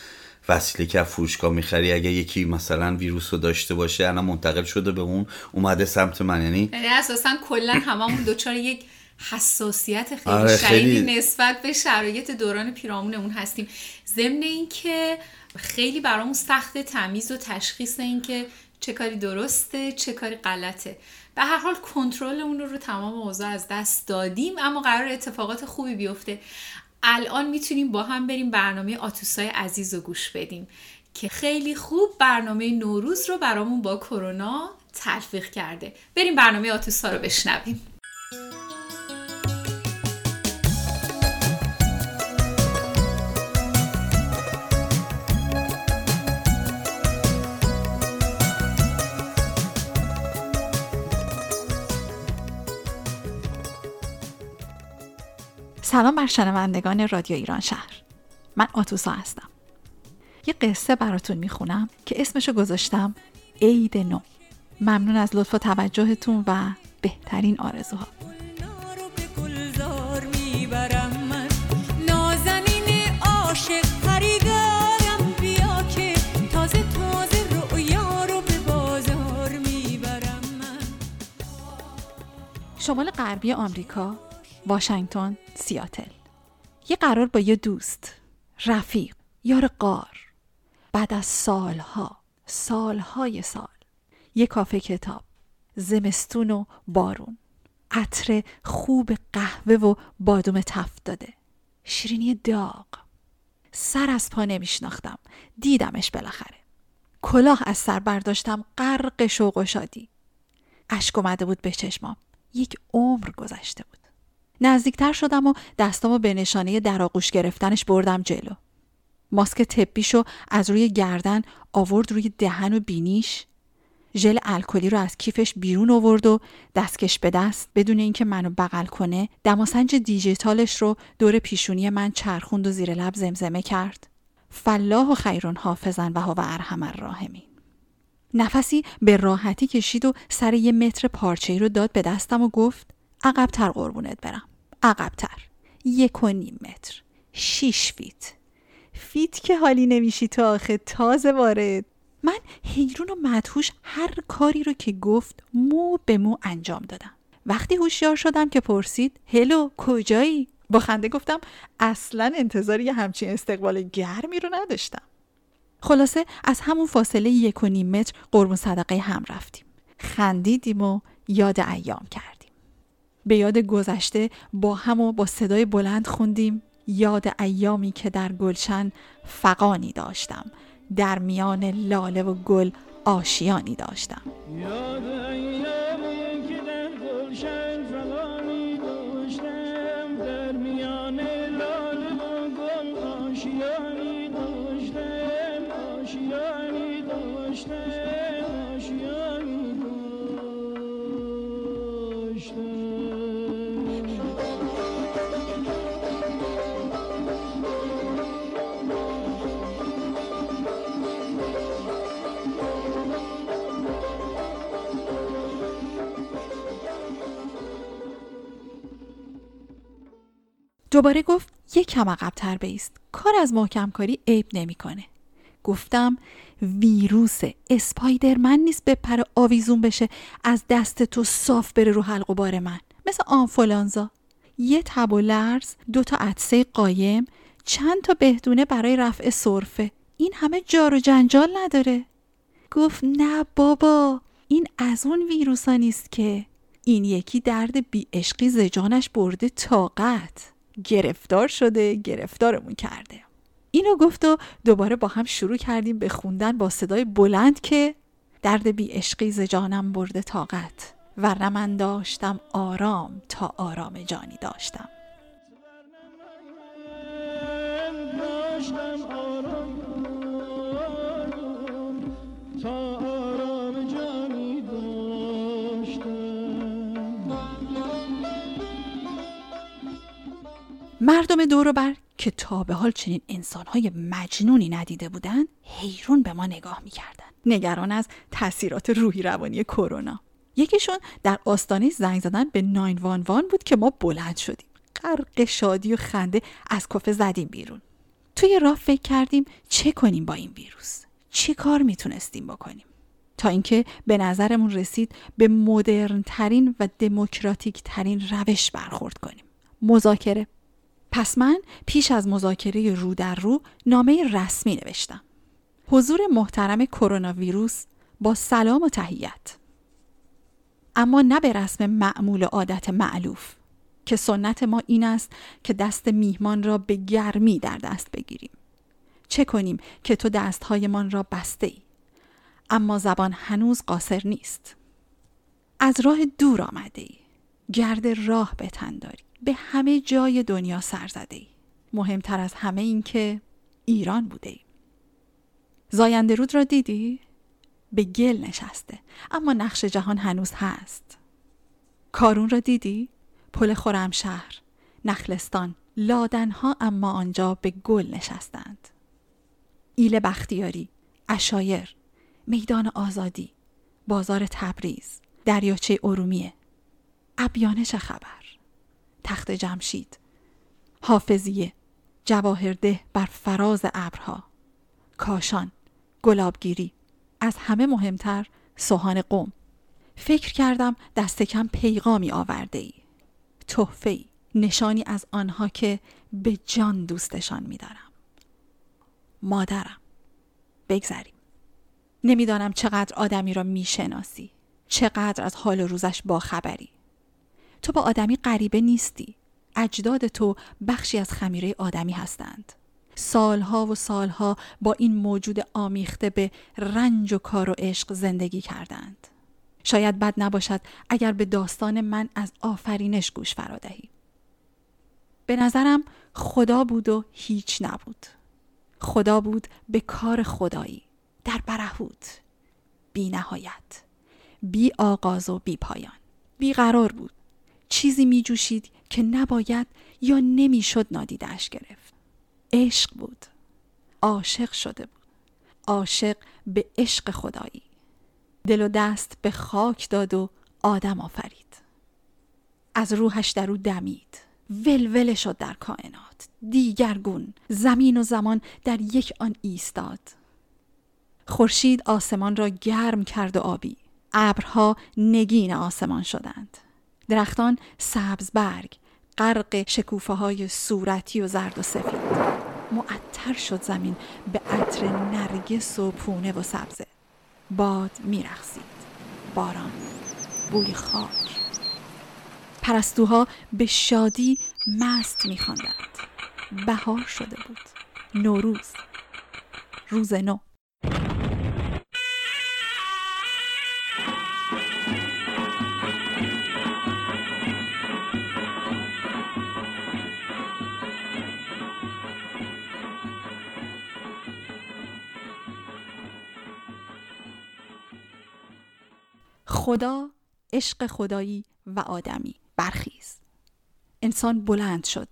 وسیله که فروشگاه میخری، اگه یکی مثلا ویروس رو داشته باشه الان منتقل شده به اون، اومده سمت من. یعنی اساسا کلا هممون دوچار یک حساسیت خیلی شدید نسبت به شرایط دوران پیرامونمون هستیم. ضمن این که خیلی برامون سخت تمیز و تشخیص این که چه کاری درسته چه کاری غلطه. به هر حال کنترل اون رو تمام اوضاع از دست دادیم، اما قرار اتفاقات خوبی بیفته. الان میتونیم با هم بریم برنامه آتوسای عزیز رو گوش بدیم که خیلی خوب برنامه نوروز رو برامون با کرونا تلفیق کرده. بریم برنامه آتوسا رو بشنویم. سلام بر شنوندگان رادیو ایران شهر. من آتوسا هستم. یه قصه براتون میخونم که اسمشو گذاشتم عید نو. ممنون از لطف و توجهتون و بهترین آرزوها. شمال غربی آمریکا، واشنگتن، سیاتل. یه قرار با یه دوست، رفیق، یار غار. بعد از سال‌های سال، یه کافه کتاب، زمستون و بارون، عطر خوب قهوه و بادام تفت داده، شیرینی داغ. سر از پا نمیشناختم، دیدمش بالاخره. کلاه از سر برداشتم، غرق شوق و شادی. اشک اومده بود به چشمام، یک عمر گذشته بود. نزدیکتر شدم و دستامو به نشانه در آغوش گرفتنش بردم جلو. ماسک طبیشو از روی گردن آورد روی دهن و بینیش. ژل الکلی رو از کیفش بیرون آورد و دستکش به دست بدون اینکه منو بغل کنه، دماسنج دیجیتالش رو دور پیشونی من چرخوند و زیر لب زمزمه کرد: فلاح و خیرون حافظن و هو ارحم الراحمین. نفسی به راحتی کشید و سر یه متر پارچه‌ای رو داد به دستم و گفت: عقبتر قربونت برم، عقبتر. 1.5 متر، 6 فیت. فیت که حالی نمیشی تا آخه تازه وارد. من حیرون و مدهوش هر کاری رو که گفت مو به مو انجام دادم. وقتی هوشیار شدم که پرسید: هلو کجایی؟ با خنده گفتم اصلا انتظاری همچین استقبال گرمی رو نداشتم. خلاصه از همون فاصله 1.5 متر قربون صدقه هم رفتیم. خندیدیم و یاد ایام کردیم. به یاد گذشته با هم و با صدای بلند خوندیم: یاد ایامی که در گلشن فغانی داشتم، در میان لاله و گل آشیانی داشتم. یاد ایامی که در گلشن فغانی داشتم، در میان لاله و گل آشیانی داشتم، آشیانی داشتم، آشیانی داشتم. دوباره گفت یکم عقب‌تر بایست. کار از محکم کاری عیب نمی‌کنه. گفتم ویروس اسپایدرمن نیست به پر آویزون بشه از دست تو صاف بره رو حلق و بار من. مثل آنفولانزا. یه تب و لرز، 2 عدسه قایم، چند تا بهدونه برای رفع سرفه. این همه جار و جنجال نداره. گفت نه بابا، این از اون ویروس ها نیست که. این یکی درد بی عشقی زجانش برده طاقت. گرفتار شده، گرفتارمون کرده. اینو گفت و دوباره با هم شروع کردیم به خوندن با صدای بلند که درد بی عشقی زجانم برده طاقت، ورنه من داشتم آرام تا آرام جانی داشتم. مردم دور و بر که تا به حال چنین انسان‌های مجنونی ندیده بودند، حیرون به ما نگاه می‌کردند، نگران از تأثیرات روحی روانی کرونا. یکیشون در آستانه زنگ زدن به 911 بود که ما بلند شدیم. غرق شادی و خنده از کافه زدیم بیرون. توی راه فکر کردیم چه کنیم با این ویروس؟ چه کار میتونستیم بکنیم؟ تا اینکه به نظرمون رسید به مدرن ترین و دموکراتیک ترین روش برخورد کنیم. مذاکره. پس من پیش از مذاکره رو در رو نامه رسمی نوشتم. حضور محترم کرونا ویروس، با سلام و تحیت. اما نه به رسم معمول عادت مألوف که سنت ما این است که دست میهمان را به گرمی در دست بگیریم. چه کنیم که تو دست‌هایمان را بسته ای، اما زبان هنوز قاصر نیست. از راه دور آمده ای، گرد راه به تن داری، به همه جای دنیا سر زده ای، مهمتر از همه این که ایران بوده ای. زاینده رود را دیدی؟ به گل نشسته، اما نقش جهان هنوز هست. کارون را دیدی؟ پل خرمشهر، نخلستان، لادنها اما آنجا به گل نشستند. ایل بختیاری، عشایر، میدان آزادی، بازار تبریز، دریاچه ارومیه، عبیانه چه خبر، تخت جمشید، حافظیه، جواهرده بر فراز ابرها، کاشان، گلابگیری، از همه مهمتر سوهان قم. فکر کردم دست کم پیغامی آورده ای، تحفه ای، نشانی از آنها که به جان دوستشان می‌دارم. مادرم. بگذریم. نمیدانم چقدر آدمی را میشناسی، چقدر از حال و روزش باخبری. تو با آدمی غریبه نیستی. اجداد تو بخشی از خمیره آدمی هستند. سالها و سالها با این موجود آمیخته به رنج و کار و عشق زندگی کردند. شاید بد نباشد اگر به داستان من از آفرینش گوش فرادهی. به نظرم خدا بود و هیچ نبود. خدا بود به کار خدایی، در برهوت، بی نهایت، بی آغاز و بی پایان، بی قرار بود. چیزی می جوشید که نباید یا نمی شد نادیده‌اش گرفت. عشق بود. عاشق شده بود. عاشق به عشق خدایی. دل و دست به خاک داد و آدم آفرید. از روحش در او دمید. ولوله شد در کائنات، دیگرگون. زمین و زمان در یک آن ایستاد. خورشید آسمان را گرم کرد و آبی. ابرها نگین آسمان شدند. درختان سبز برگ، غرق شکوفه‌های صورتی و زرد و سفید. معطر شد زمین به عطر نرگس و پونه و سبزه. باد می‌رقصید. باران، بوی خاک. پرستوها به شادی مست می‌خواندند. بهار شده بود. نوروز، روز نو. خدا، عشق خدایی و آدمی. برخیز. انسان بلند شد،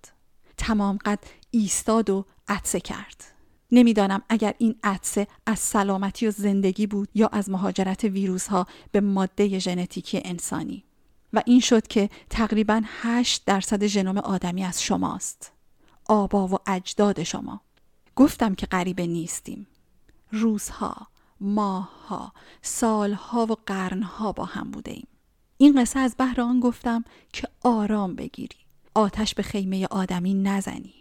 تمام قد ایستاد و عطسه کرد. نمیدانم اگر این عطسه از سلامتی و زندگی بود یا از مهاجرت ویروس ها به ماده ژنتیکی انسانی. و این شد که تقریباً 8% ژنوم آدمی از شماست. آبا و اجداد شما. گفتم که غریبه نیستیم. روزها، ماهها، سالها و قرنها با هم بوده ایم. این قصه از بهر آن گفتم که آرام بگیری. آتش به خیمه آدمی نزنی.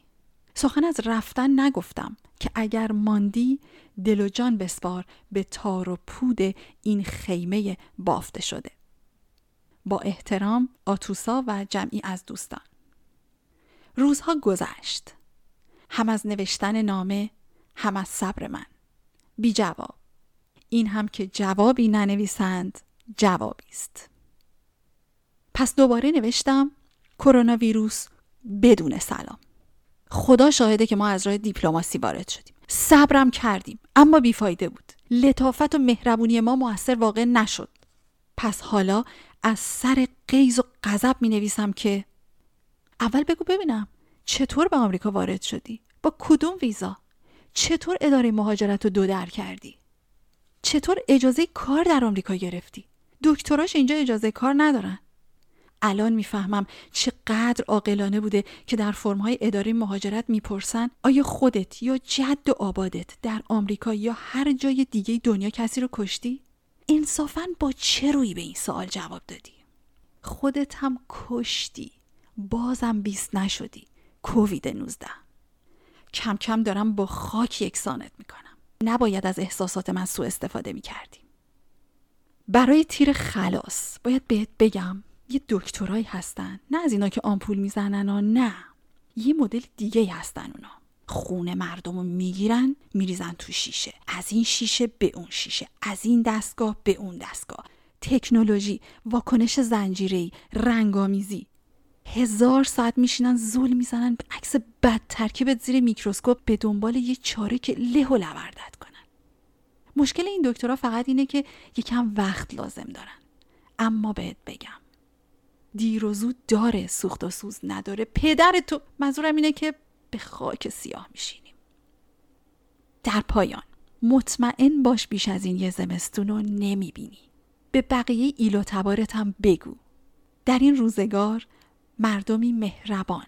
سخن از رفتن نگفتم که اگر ماندی دل و جان بسپار به تار و پود این خیمه بافته شده. با احترام آتوسا و جمعی از دوستان. روزها گذشت. هم از نوشتن نامه، هم از صبر من. بی جواب. این هم که جوابی ننویسند جوابی است. پس دوباره نوشتم کرونا ویروس بدون سلام. خدا شاهده که ما از راه دیپلماسی وارد شدیم. صبرم کردیم اما بیفایده بود. لطافت و مهربونی ما مؤثر واقع نشد. پس حالا از سر غیظ و غضب می نویسم که اول بگو ببینم چطور به آمریکا وارد شدی؟ با کدوم ویزا؟ چطور اداره مهاجرت رو دو در کردی؟ چطور اجازه کار در آمریکا گرفتی؟ دکتراش اینجا اجازه کار ندارن. الان میفهمم چقدر عاقلانه بوده که در فرم‌های اداره مهاجرت میپرسن آیا خودت یا جد و آبادت در آمریکا یا هر جای دیگه دنیا کسی رو کشتی؟ انصافاً با چه رویی به این سوال جواب دادی؟ خودت هم کشتی، بازم 20 نشدی. کووید 19. کم کم دارم با خاک یکسانت میکنم. نباید از احساسات من سوء استفاده میکردی. برای تیر خلاص باید بهت بگم یه دکترایی هستن، نه از اینا که آمپول میزنن ها، نه، یه مدل دیگه هستن. اونا خون مردم رو میگیرن میریزن تو شیشه، از این شیشه به اون شیشه، از این دستگاه به اون دستگاه، تکنولوژی، واکنش زنجیره‌ای، رنگامیزی. 1000 ساعت میشینن زل میزنن به عکس بد ترکیبت زیر میکروسکوپ به دنبال یه چاره که له و لوردت کنن. مشکل این دکترها فقط اینه که یکم وقت لازم دارن. اما بهت بگم دیر و زود داره، سوخت و سوز نداره، پدر تو. منظورم اینه که به خاک سیاه میشینیم. در پایان مطمئن باش بیش از این یه زمستون رو نمیبینی. به بقیه ایل و تبارت هم بگو. در این روزگار مردمی مهربان،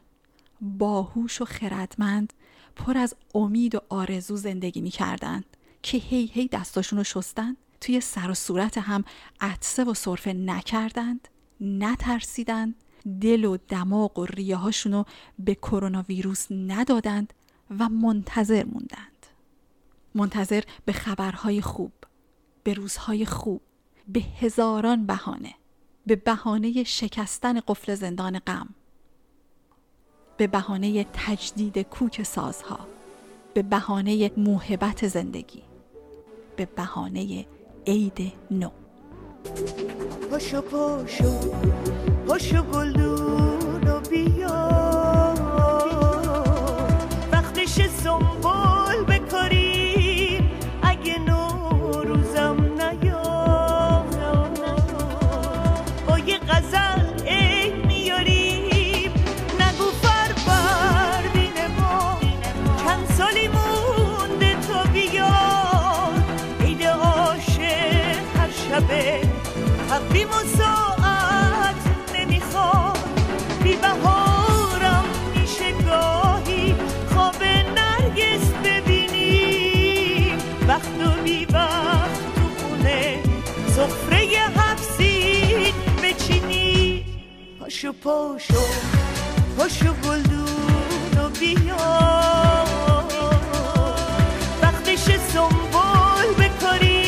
باهوش و خردمند، پر از امید و آرزو زندگی میکردند که هی دستاشون رو شستند، توی سر و صورت هم عطسه و سرفه نکردند، نترسیدند، دل و دماغ و ریه هاشونو به کرونا ویروس ندادند و منتظر موندند. منتظر به خبرهای خوب، به روزهای خوب، به هزاران بهانه، به بهانه شکستن قفل زندان غم، به بهانه تجدید کوک سازها، به بهانه موهبت زندگی، به بهانه عید نو. پاشو پاشو پاشو گلدونو بیا، وقتش سنبول بکاریم اگه نوروزم نیا. با یه غزل عید میاریم، نگو فروردین ما چند سالی مونده تا بیاد عید عاشق. هر شبه تقویم و ساعت نمیخواد، بی بهارم میشه گاهی خواب نرگس ببینیم. وقت و بی وقت تو خونه سفره هفسین بچینی. پاشو پاشو پاشو گلدونو بیا، وقتش سنبول بکاری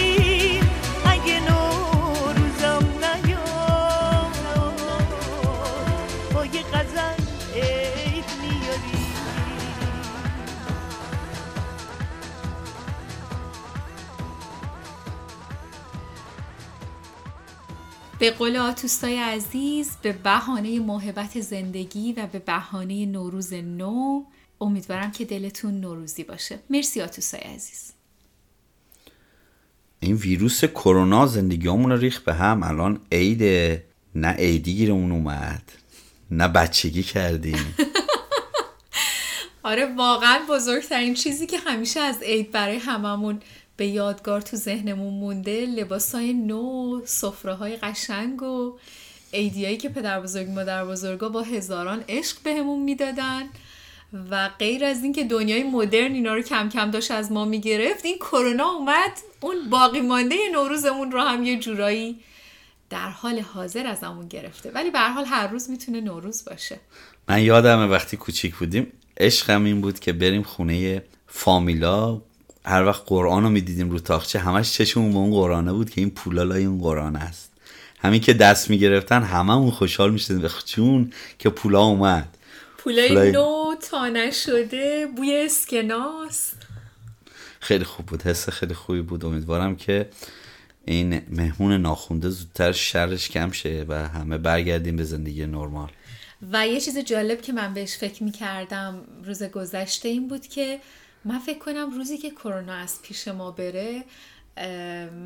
به قول آتوستای عزیز. به بهانه موهبت زندگی و به بهانه نوروز نو، امیدوارم که دلتون نوروزی باشه. مرسی آتوستای عزیز. این ویروس کرونا زندگیامون رو ریخت به هم. الان عیده، نه عیدی گیرمون اومد نه بچگی کردیم. آره واقعا بزرگترین چیزی که همیشه از عید برای هممون به یادگار تو ذهنمون مونده، لباسای نو، سفره‌های قشنگ و ایدیایی که پدر بزرگ مادر بزرگا با هزاران عشق بهمون میدادن و غیر از این که دنیای مدرن اینا رو کم کم داشت از ما میگرفت، این کرونا اومد اون باقی مانده نوروزمون رو هم یه جورایی در حال حاضر از همون گرفته، ولی به هر حال هر روز میتونه نوروز باشه. من یادمه وقتی کوچیک بودیم عشقم این بود که بریم خونه فامیلا، هر وقت قرآن رو میدیدیم رو تاخچه همش چشمون به اون قرآنه بود که این پولالای اون قرآن است. همین که دست میگرفتن هممون خوشحال میشدیم به چون که پولا اومد، پولای نو تا نشده، بوی اسکناس. خیلی خوب بود، حس خیلی خوبی بود. امیدوارم که این مهمون ناخونده زودتر شرش کم شه و همه برگردیم به زندگی نرمال. و یه چیز جالب که من بهش فکر میکردم روز گذشته این بود که من فکر کنم روزی که کرونا از پیش ما بره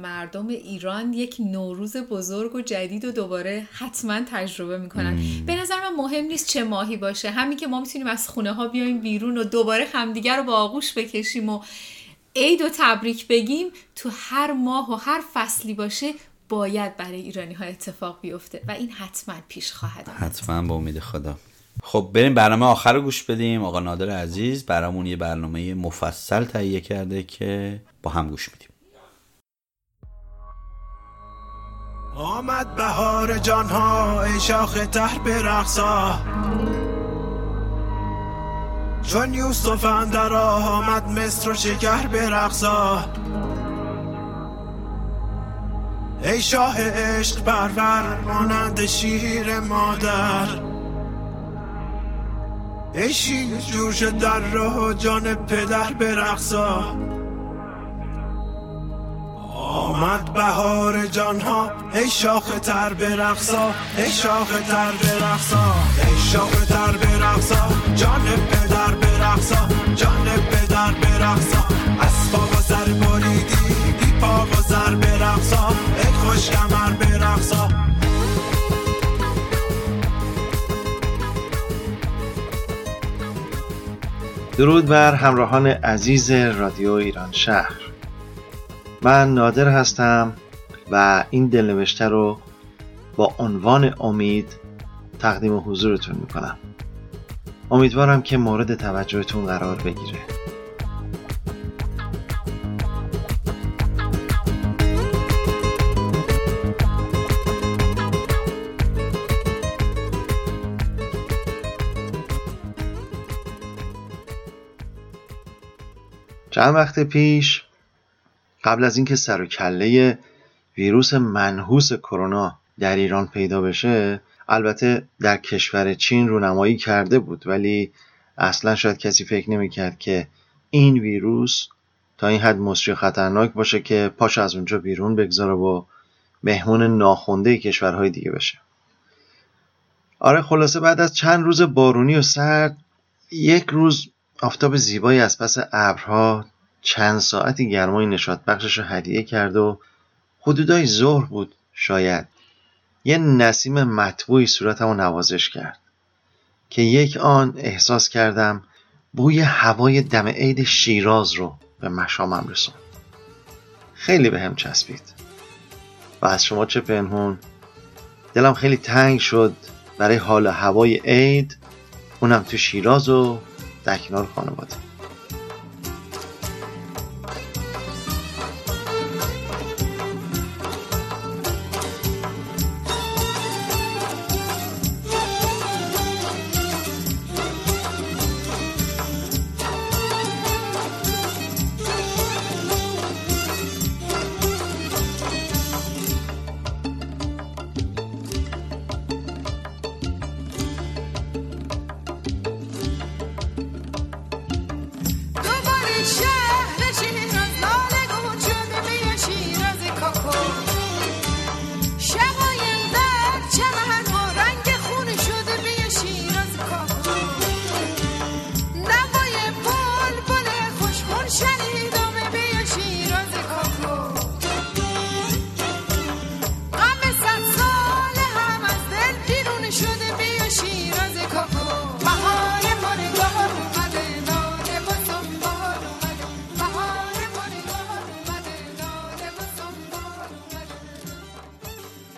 مردم ایران یک نوروز بزرگ و جدید و دوباره حتما تجربه میکنن. به نظر من مهم نیست چه ماهی باشه، همین که ما میتونیم از خونه ها بیایم بیرون و دوباره همدیگر رو با آغوش بکشیم و عید و تبریک بگیم، تو هر ماه و هر فصلی باشه باید برای ایرانی ها اتفاق بیفته و این حتما پیش خواهد آمد، حتما با امید خدا. خب بریم برنامه آخر رو گوش بدیم. آقا نادر عزیز برامون یه برنامه مفصل تهیه کرده که با هم گوش میدیم. آمد بهار جانها ای شاخ تر برقصا، چون یوسف اندر آمد مصر و شکر برقصا، ای شاه عشق برور مانند شیر مادر، ای شیر جوش در راه جان پدر برقصا. آمد بهار جانها ای شاخ تر برقصا، ای شاخ تر برقصا، ای شاخ تر برقصا، جان پدر برقصا، جان پدر برقصا، از پا و سر بریدی بی پا و سر برقصا، ای خوش کمر برقصا. درود بر همراهان عزیز رادیو ایران شهر، من نادر هستم و این دلنوشته رو با عنوان امید تقدیم حضورتون میکنم. امیدوارم که مورد توجهتون قرار بگیره. چند وقت پیش قبل از اینکه سر و کله ویروس منحوس کرونا در ایران پیدا بشه، البته در کشور چین رونمایی کرده بود، ولی اصلا شاید کسی فکر نمی‌کرد که این ویروس تا این حد مسری خطرناک باشه که پاش از اونجا بیرون بگذاره و مهمون ناخونده کشورهای دیگه بشه. آره خلاصه بعد از چند روز بارونی و سرد، یک روز آفتاب زیبایی از پس ابرها چند ساعتی گرمای نشاط بخشش رو هدیه کرد و حدودای ظهر بود شاید، یه نسیم مطبوعی صورتمو نوازش کرد که یک آن احساس کردم بوی هوای دم عید شیراز رو به مشامم رسوند. خیلی بهم چسبید و از شما چه پنهون دلم خیلی تنگ شد برای حال هوای عید، اونم تو شیراز و در کنار خانواده.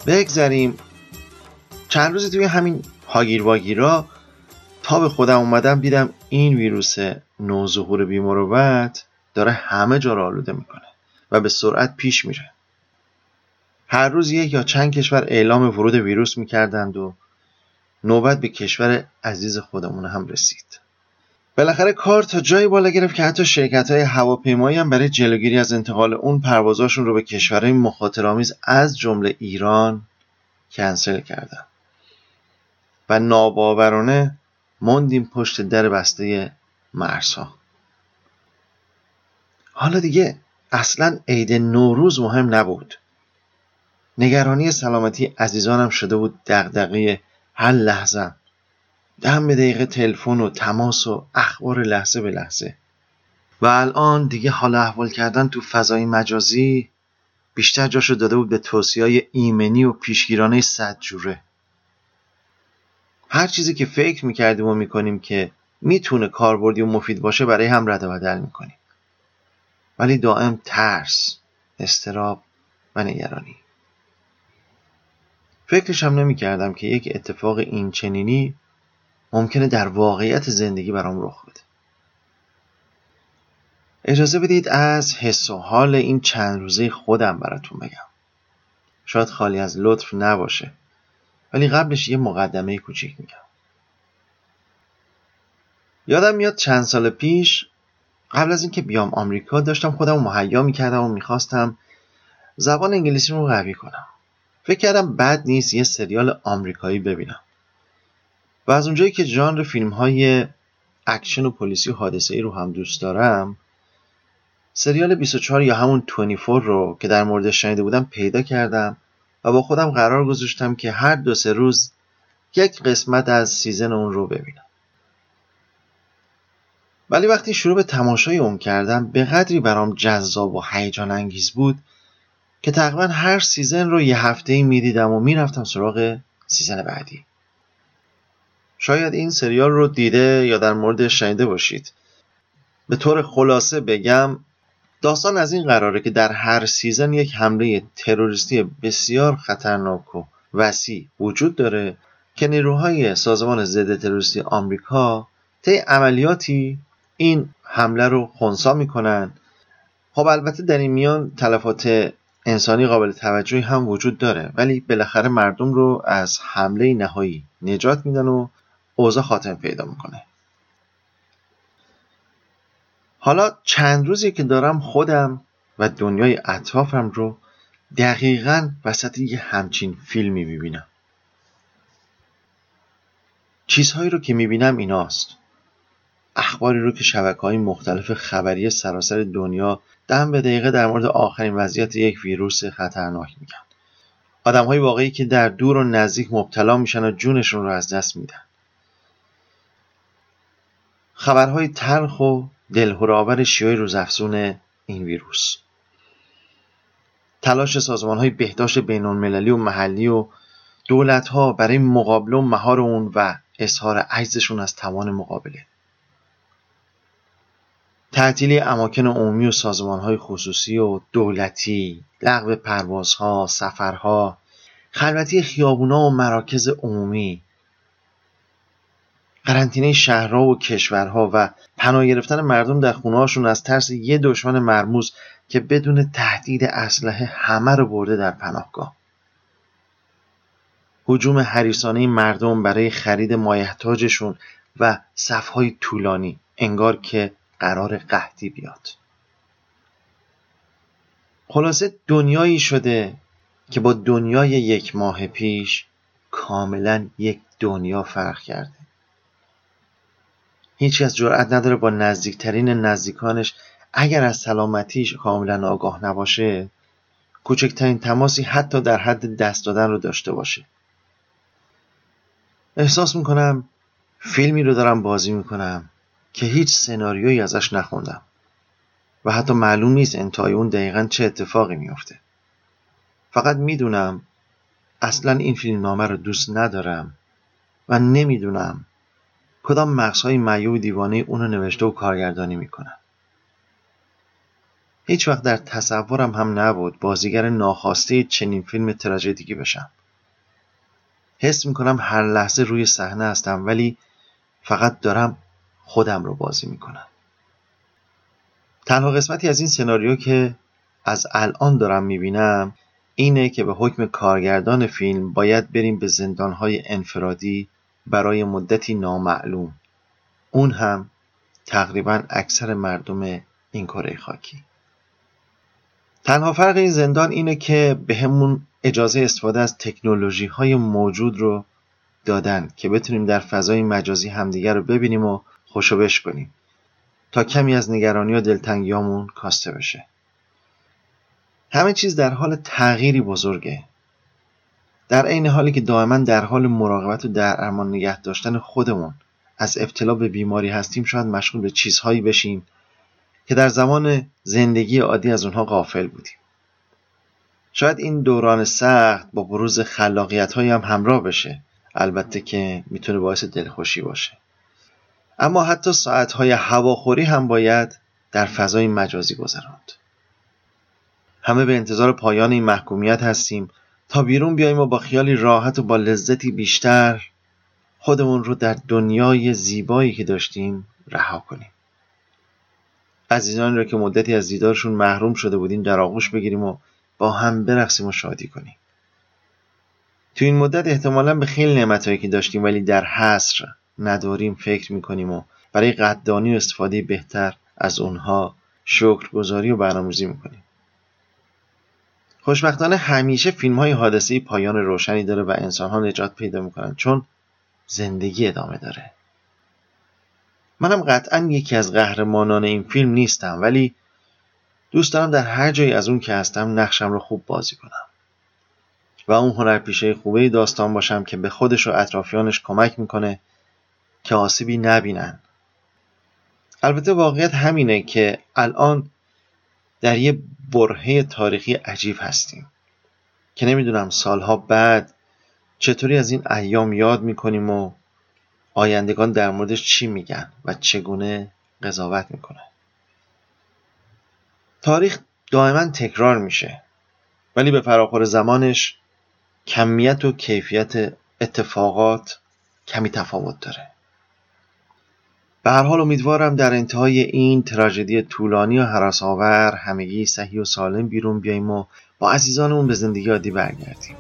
بگذاریم چند روزی توی همین هاگیر واگیرا تا به خودم اومدم دیدم این ویروس نوظهور بیمروت داره همه جا رو آلوده میکنه و به سرعت پیش میره. هر روز یک یا چند کشور اعلام ورود ویروس میکردند و نوبت به کشور عزیز خودمون هم رسید. بالاخره کار تا جایی بالا گرفت که حتی شرکت‌های هواپیمایی هم برای جلوگیری از انتقال اون پروازاشون رو به کشورهای مخاطرآمیز از جمله ایران کنسل کردن و ناباورانه موندیم پشت در بسته مرزها. حالا دیگه اصلاً عید نوروز مهم نبود. نگرانی سلامتی عزیزانم شده بود دغدغه هر لحظه. دم به دقیقه تلفن و تماس و اخبار لحظه به لحظه. و الان دیگه حال احوال کردن تو فضای مجازی بیشتر جاشو داده بود به توصیه‌های ایمنی و پیشگیرانه 100 جوره. هر چیزی که فکر میکردیم و میکنیم که میتونه کاربردی و مفید باشه برای هم رد و بدل میکنیم. ولی دائم ترس، اضطراب و نگرانی. فکرش هم نمیکردم که یک اتفاق این چنینی ممکنه در واقعیت زندگی برام رخ بده. اجازه بدید از حس و حال این چند روزه خودم براتون بگم. شاید خالی از لطف نباشه. ولی قبلش یه مقدمه کوچیک میگم. یادم میاد چند سال پیش قبل از اینکه بیام آمریکا داشتم خودم رو مهیا میکردم و میخواستم زبان انگلیسی رو قوی کنم. فکر کردم بد نیست یه سریال آمریکایی ببینم. و از اونجایی که ژانر فیلم‌های اکشن و پلیسی و حادثه‌ای رو هم دوست دارم، سریال 24 یا همون 24 رو که در موردش شنیده بودم پیدا کردم و با خودم قرار گذاشتم که هر 2-3 روز یک قسمت از سیزن اون رو ببینم. ولی وقتی شروع به تماشای اون کردم به قدری برام جذاب و هیجان انگیز بود که تقریبا هر سیزن رو یه هفته‌ای می‌دیدم و می‌رفتم سراغ سیزن بعدی. شاید این سریال رو دیده یا در موردش شنیده باشید. به طور خلاصه بگم داستان از این قراره که در هر سیزن یک حمله تروریستی بسیار خطرناک و وسیع وجود داره که نیروهای سازمان ضد تروریستی آمریکا طی عملیاتی این حمله رو خنثی میکنن. خب البته در این میان تلفات انسانی قابل توجهی هم وجود داره ولی بالاخره مردم رو از حمله نهایی نجات میدن و اوضاع خاتمه پیدا میکنه. حالا چند روزی که دارم خودم و دنیای اطرافم رو دقیقاً وسط یه همچین فیلمی میبینم. چیزهایی رو که میبینم ایناست. اخباری رو که شبکه‌های مختلف خبری سراسر دنیا دم به دقیقه در مورد آخرین وضعیت یک ویروس خطرناک میگن. آدم‌های واقعی که در دور و نزدیک مبتلا میشن و جونشون رو از دست میدن. خبرهای تلخ و دلهرآور شیوع روزافزون این ویروس. تلاش سازمان‌های بهداشت بین‌المللی و محلی و دولت‌ها برای مقابله و مهار اون و اظهار عجزشون از توان مقابله. تعطیلی اماکن عمومی و سازمان‌های خصوصی و دولتی، لغو پروازها، سفرها، خلوتی خیابونا و مراکز عمومی، قرنطینه شهرها و کشورها و پناه گرفتن مردم در خونه‌هاشون از ترس یه دشمن مرموز که بدون تهدید اسلحه همه رو برده در پناهگاه. هجوم حریصانه مردم برای خرید مایحتاجشون و صف‌های طولانی انگار که قرار قحطی بیاد. خلاصه دنیایی شده که با دنیای یک ماه پیش کاملا یک دنیا فرق کرده. هیچ کس جرئت نداره با نزدیکترین نزدیکانش اگر از سلامتیش کاملا آگاه نباشه کوچکترین تماسی حتی در حد دست دادن رو داشته باشه. احساس میکنم فیلمی رو دارم بازی میکنم که هیچ سناریویی ازش نخوندم و حتی معلوم نیست انتهای اون دقیقاً چه اتفاقی میفته. فقط میدونم اصلاً این فیلم نامه رو دوست ندارم و نمیدونم کدام مغزهای معیوب دیوانه اونو نوشته و کارگردانی میکنن. هیچ وقت در تصورم هم نبود بازیگر ناخواسته چنین فیلم تراژدیکی بشم. حس میکنم هر لحظه روی صحنه هستم ولی فقط دارم خودم رو بازی میکنم. تنها قسمتی از این سناریو که از الان دارم میبینم اینه که به حکم کارگردان فیلم باید بریم به زندانهای انفرادی برای مدتی نامعلوم. اون هم تقریبا اکثر مردم این کره خاکی. تنها فرق این زندان اینه که به همون اجازه استفاده از تکنولوژی های موجود رو دادن که بتونیم در فضای مجازی همدیگر رو ببینیم و خوشوبش کنیم تا کمی از نگرانی و دلتنگیامون کاسته بشه. همه چیز در حال تغییری بزرگه، در عین حالی که دائما در حال مراقبت و در امان نگه داشتن خودمون از ابتلا به بیماری هستیم. شاید مشغول به چیزهایی بشیم که در زمان زندگی عادی از اونها غافل بودیم. شاید این دوران سخت با بروز خلاقیت‌هایی هم همراه بشه، البته که میتونه باعث دلخوشی باشه. اما حتی ساعت‌های هواخوری هم باید در فضای مجازی گذراند. همه به انتظار پایان این محکومیت هستیم تا بیرون بیاییم و با خیالی راحت و با لذتی بیشتر خودمون رو در دنیای زیبایی که داشتیم رها کنیم. عزیزانی رو که مدتی از دیدارشون محروم شده بودیم در آغوش بگیریم و با هم برقصیم و شادی کنیم. تو این مدت احتمالاً به خیلی نعمتایی که داشتیم ولی در حصر نداریم فکر می‌کنیم و برای قدردانی و استفاده بهتر از اونها شکرگزاری و برنامه‌ریزی می‌کنیم. خوشبختانه همیشه فیلم‌های حادثه‌ای پایان روشنی داره و انسان‌ها نجات پیدا می‌کنن، چون زندگی ادامه داره. منم قطعاً یکی از قهرمانان این فیلم نیستم ولی دوست دارم در هر جایی از اون که هستم نقشم رو خوب بازی کنم و اون هنرپیشه خوبه داستان باشم که به خودش و اطرافیانش کمک میکنه که آسیبی نبینن. البته واقعیت همینه که الان در یه برهه تاریخی عجیب هستیم که نمیدونم سالها بعد چطوری از این ایام یاد میکنیم و آیندگان در موردش چی میگن و چگونه قضاوت میکنن. تاریخ دائما تکرار میشه ولی به فراخور زمانش کمیت و کیفیت اتفاقات کمی تفاوت داره. به هر حال امیدوارم در انتهای این تراژدی طولانی و هراس‌آور همگی صحیح و سالم بیرون بیاییم و با عزیزانمون به زندگی عادی برگردیم.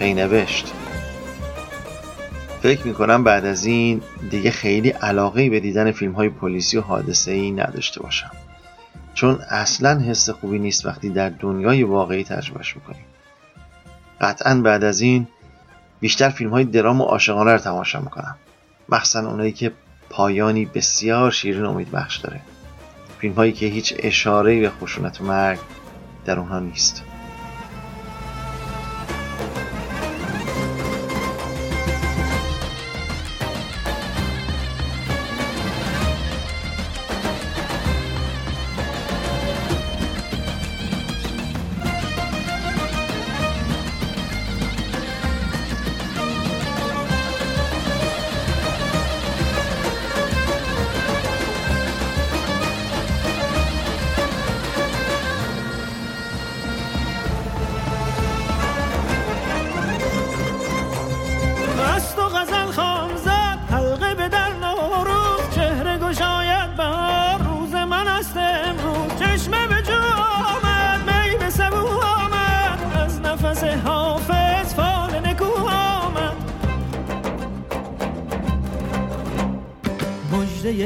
نوشت فکر میکنم بعد از این دیگه خیلی علاقه‌ای به دیدن فیلم‌های پلیسی و حادثه‌ای نداشته باشم، چون اصلاً حس خوبی نیست وقتی در دنیای واقعی تجربهش میکنیم. قطعاً بعد از این بیشتر فیلم‌های درام و عاشقانه رو تماشا میکنم، مخصوصاً اونایی که پایانی بسیار شیرین و امیدبخش داره، فیلم‌هایی که هیچ اشاره‌ای به خشونت و مرگ در اونها نیست.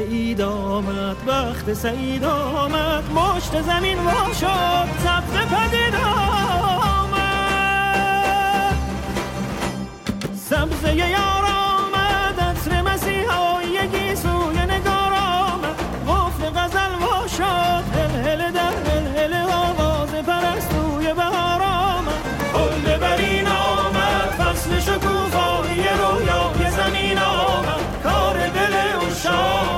عید آمد، وقت سعید آمد، مشت زمین وا شد، سبز پدید آمد، سبز یار آمد، عطر مسیحایی گیسوی نگار آمد، قفل غزل وا شد، هلهله در هلهله آواز پرستوی بهار آمد، گل برین آمد، فصل شکوفایی رویای زمین آمد، کار دل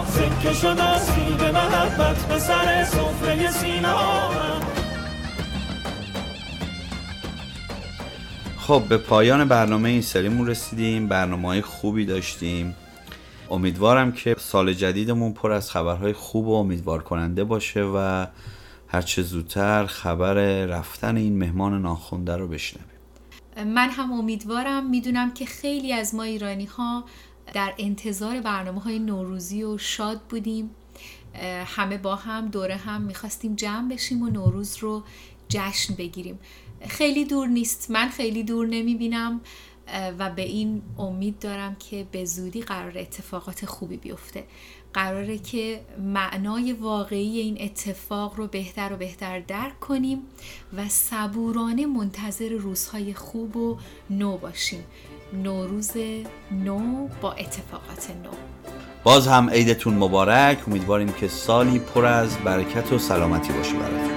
سکه شد از سیب محبت به سر سفره سینا. خب به پایان برنامه این سریمون رسیدیم. برنامه‌های خوبی داشتیم. امیدوارم که سال جدیدمون پر از خبرهای خوب و امیدوار کننده باشه و هرچه زودتر خبر رفتن این مهمان ناخونده رو بشنویم. من هم امیدوارم. میدونم که خیلی از ما ایرانی ها در انتظار برنامه‌های نوروزی و شاد بودیم، همه با هم دوره هم میخواستیم جمع بشیم و نوروز رو جشن بگیریم. خیلی دور نیست، من خیلی دور نمیبینم و به این امید دارم که به زودی قرار اتفاقات خوبی بیفته. قراره که معنای واقعی این اتفاق رو بهتر و بهتر درک کنیم و صبورانه منتظر روزهای خوب و نو باشیم. نوروز نو با اتفاقات نو. باز هم عیدتون مبارک. امیدواریم که سالی پر از برکت و سلامتی باشه براتون.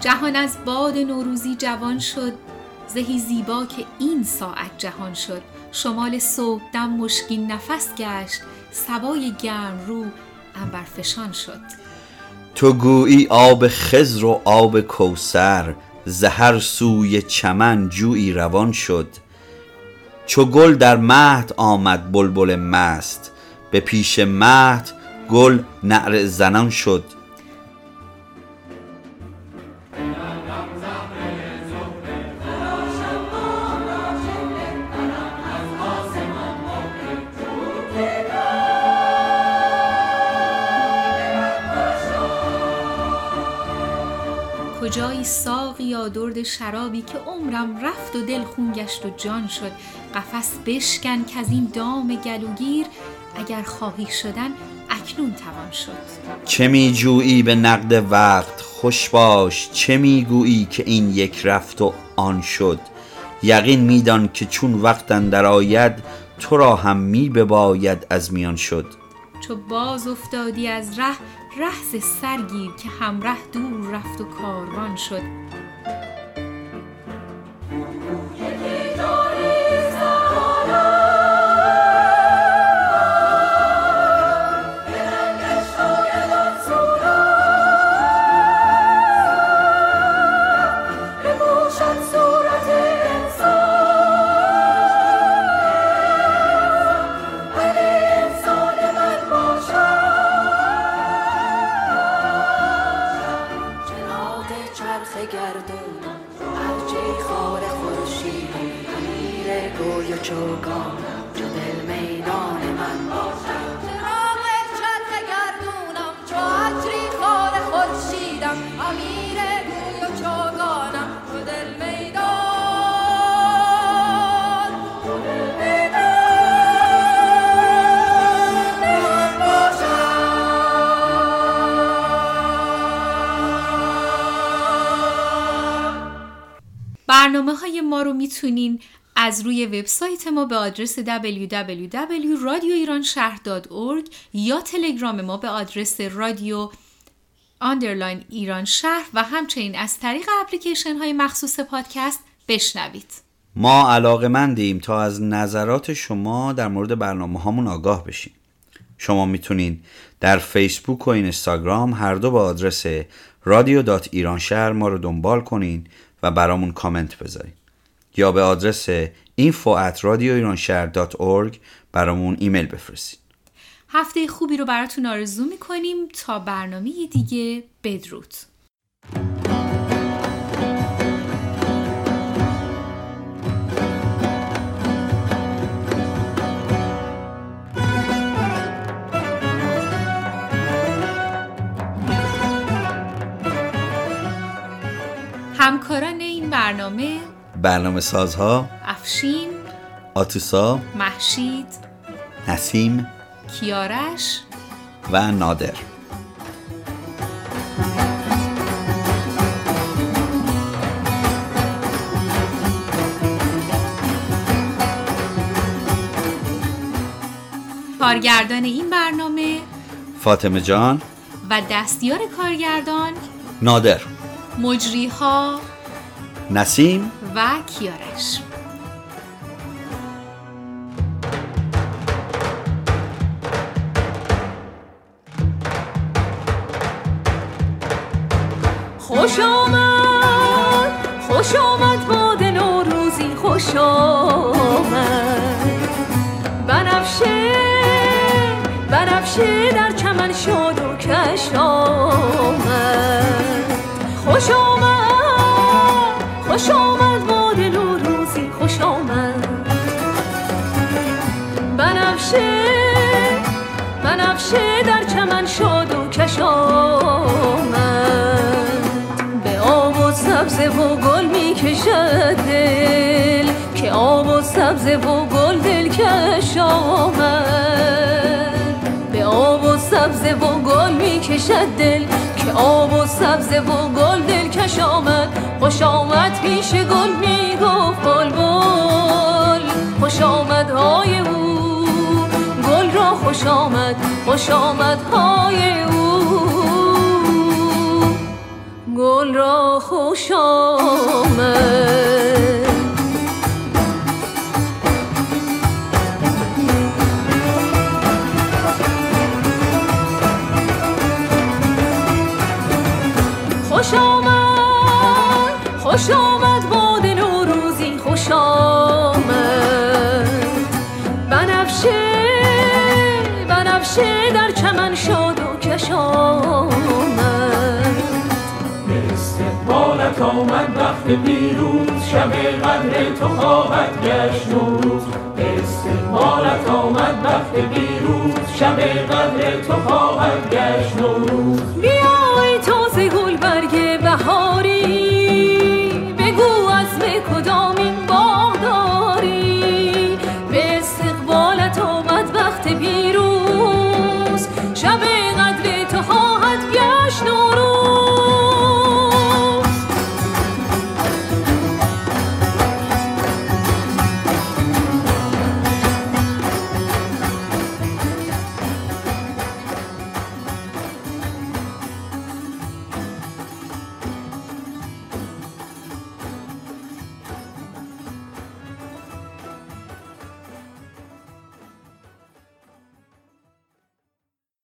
جهان از باد نوروزی جوان شد، زهی زیبا که این ساعت جهان شد. شمال صبحدم مشکین نفس گشت، صبای گرم رو عنبرفشان شد. تو گویی آب خضر و آب کوثر، ز هر سوی چمن جویی روان شد. چو گل در مهد آمد بلبل مست، به پیش مهد گل نعره زنان شد. کجایی ساقیا درد شرابی که عمرم رفت و دل خون گشت و جان شد. قفس بشکن که از این دام گلوگیر، اگر خواهی شدن اکنون توان شد. چه می جویی به نقد وقت خوش باش، چه می گویی که این یک رفت و آن شد. یقین می دان که چون وقت اندر آید، تو را هم می بباید از میان شد. چو باز افتادی از ره، ره ز سر گیر که همره دور رفت و کاروان شد. برنامه‌های ما رو میتونین از روی وبسایت ما به آدرس www.radioiranshahr.org یا تلگرام ما به آدرس radio_ایران شهر و همچنین از طریق اپلیکیشن های مخصوص پادکست بشنوید. ما علاقه‌مندیم تا از نظرات شما در مورد برنامه‌هامون آگاه بشیم. شما میتونین در فیسبوک و اینستاگرام هر دو با آدرس radio.iranshahar ما رو دنبال کنین و برامون کامنت بذارین یا به آدرس info@radioiranshahr.org برامون ایمیل بفرستین. هفته خوبی رو براتون آرزو میکنیم تا برنامه دیگه. بدرود. همکاران این برنامه سازها افشین، آتوسا، محشید، نسیم، کیارش و نادر. کارگردان این برنامه فاطمه جان و دستیار کارگردان نادر. مجری‌ها نسیم و کیارش. خوش آمد باد نوروزی، خوش آمد بنفشه در چمن شاد و کش آمد. خوش آمد باد نوروزی، خوش آمد بنفشه در چمن شاد و کش آمد. به آب و سبزه و گل می کشد دل که آب و سبزه و گل دل کش آمد. به آب و سبزه و گل می کشد دل که آب و سبزه و گل دل کش آمد. خوش آمد پیش گل می گفت بلبل، خوش آمد های او گل را، خوش آمد خوش آمد های او گل را، خوش آمد. خوش آمد باد نوروزی، خوش آمد بنفشه در چمن شاد و کش آمد. به استقبالت آمد وقت پیروز، شب قدر تو خواهد گشت نوروز. به استقبالت آمد وقت پیروز، شب قدر تو خواهد گشت نوروز.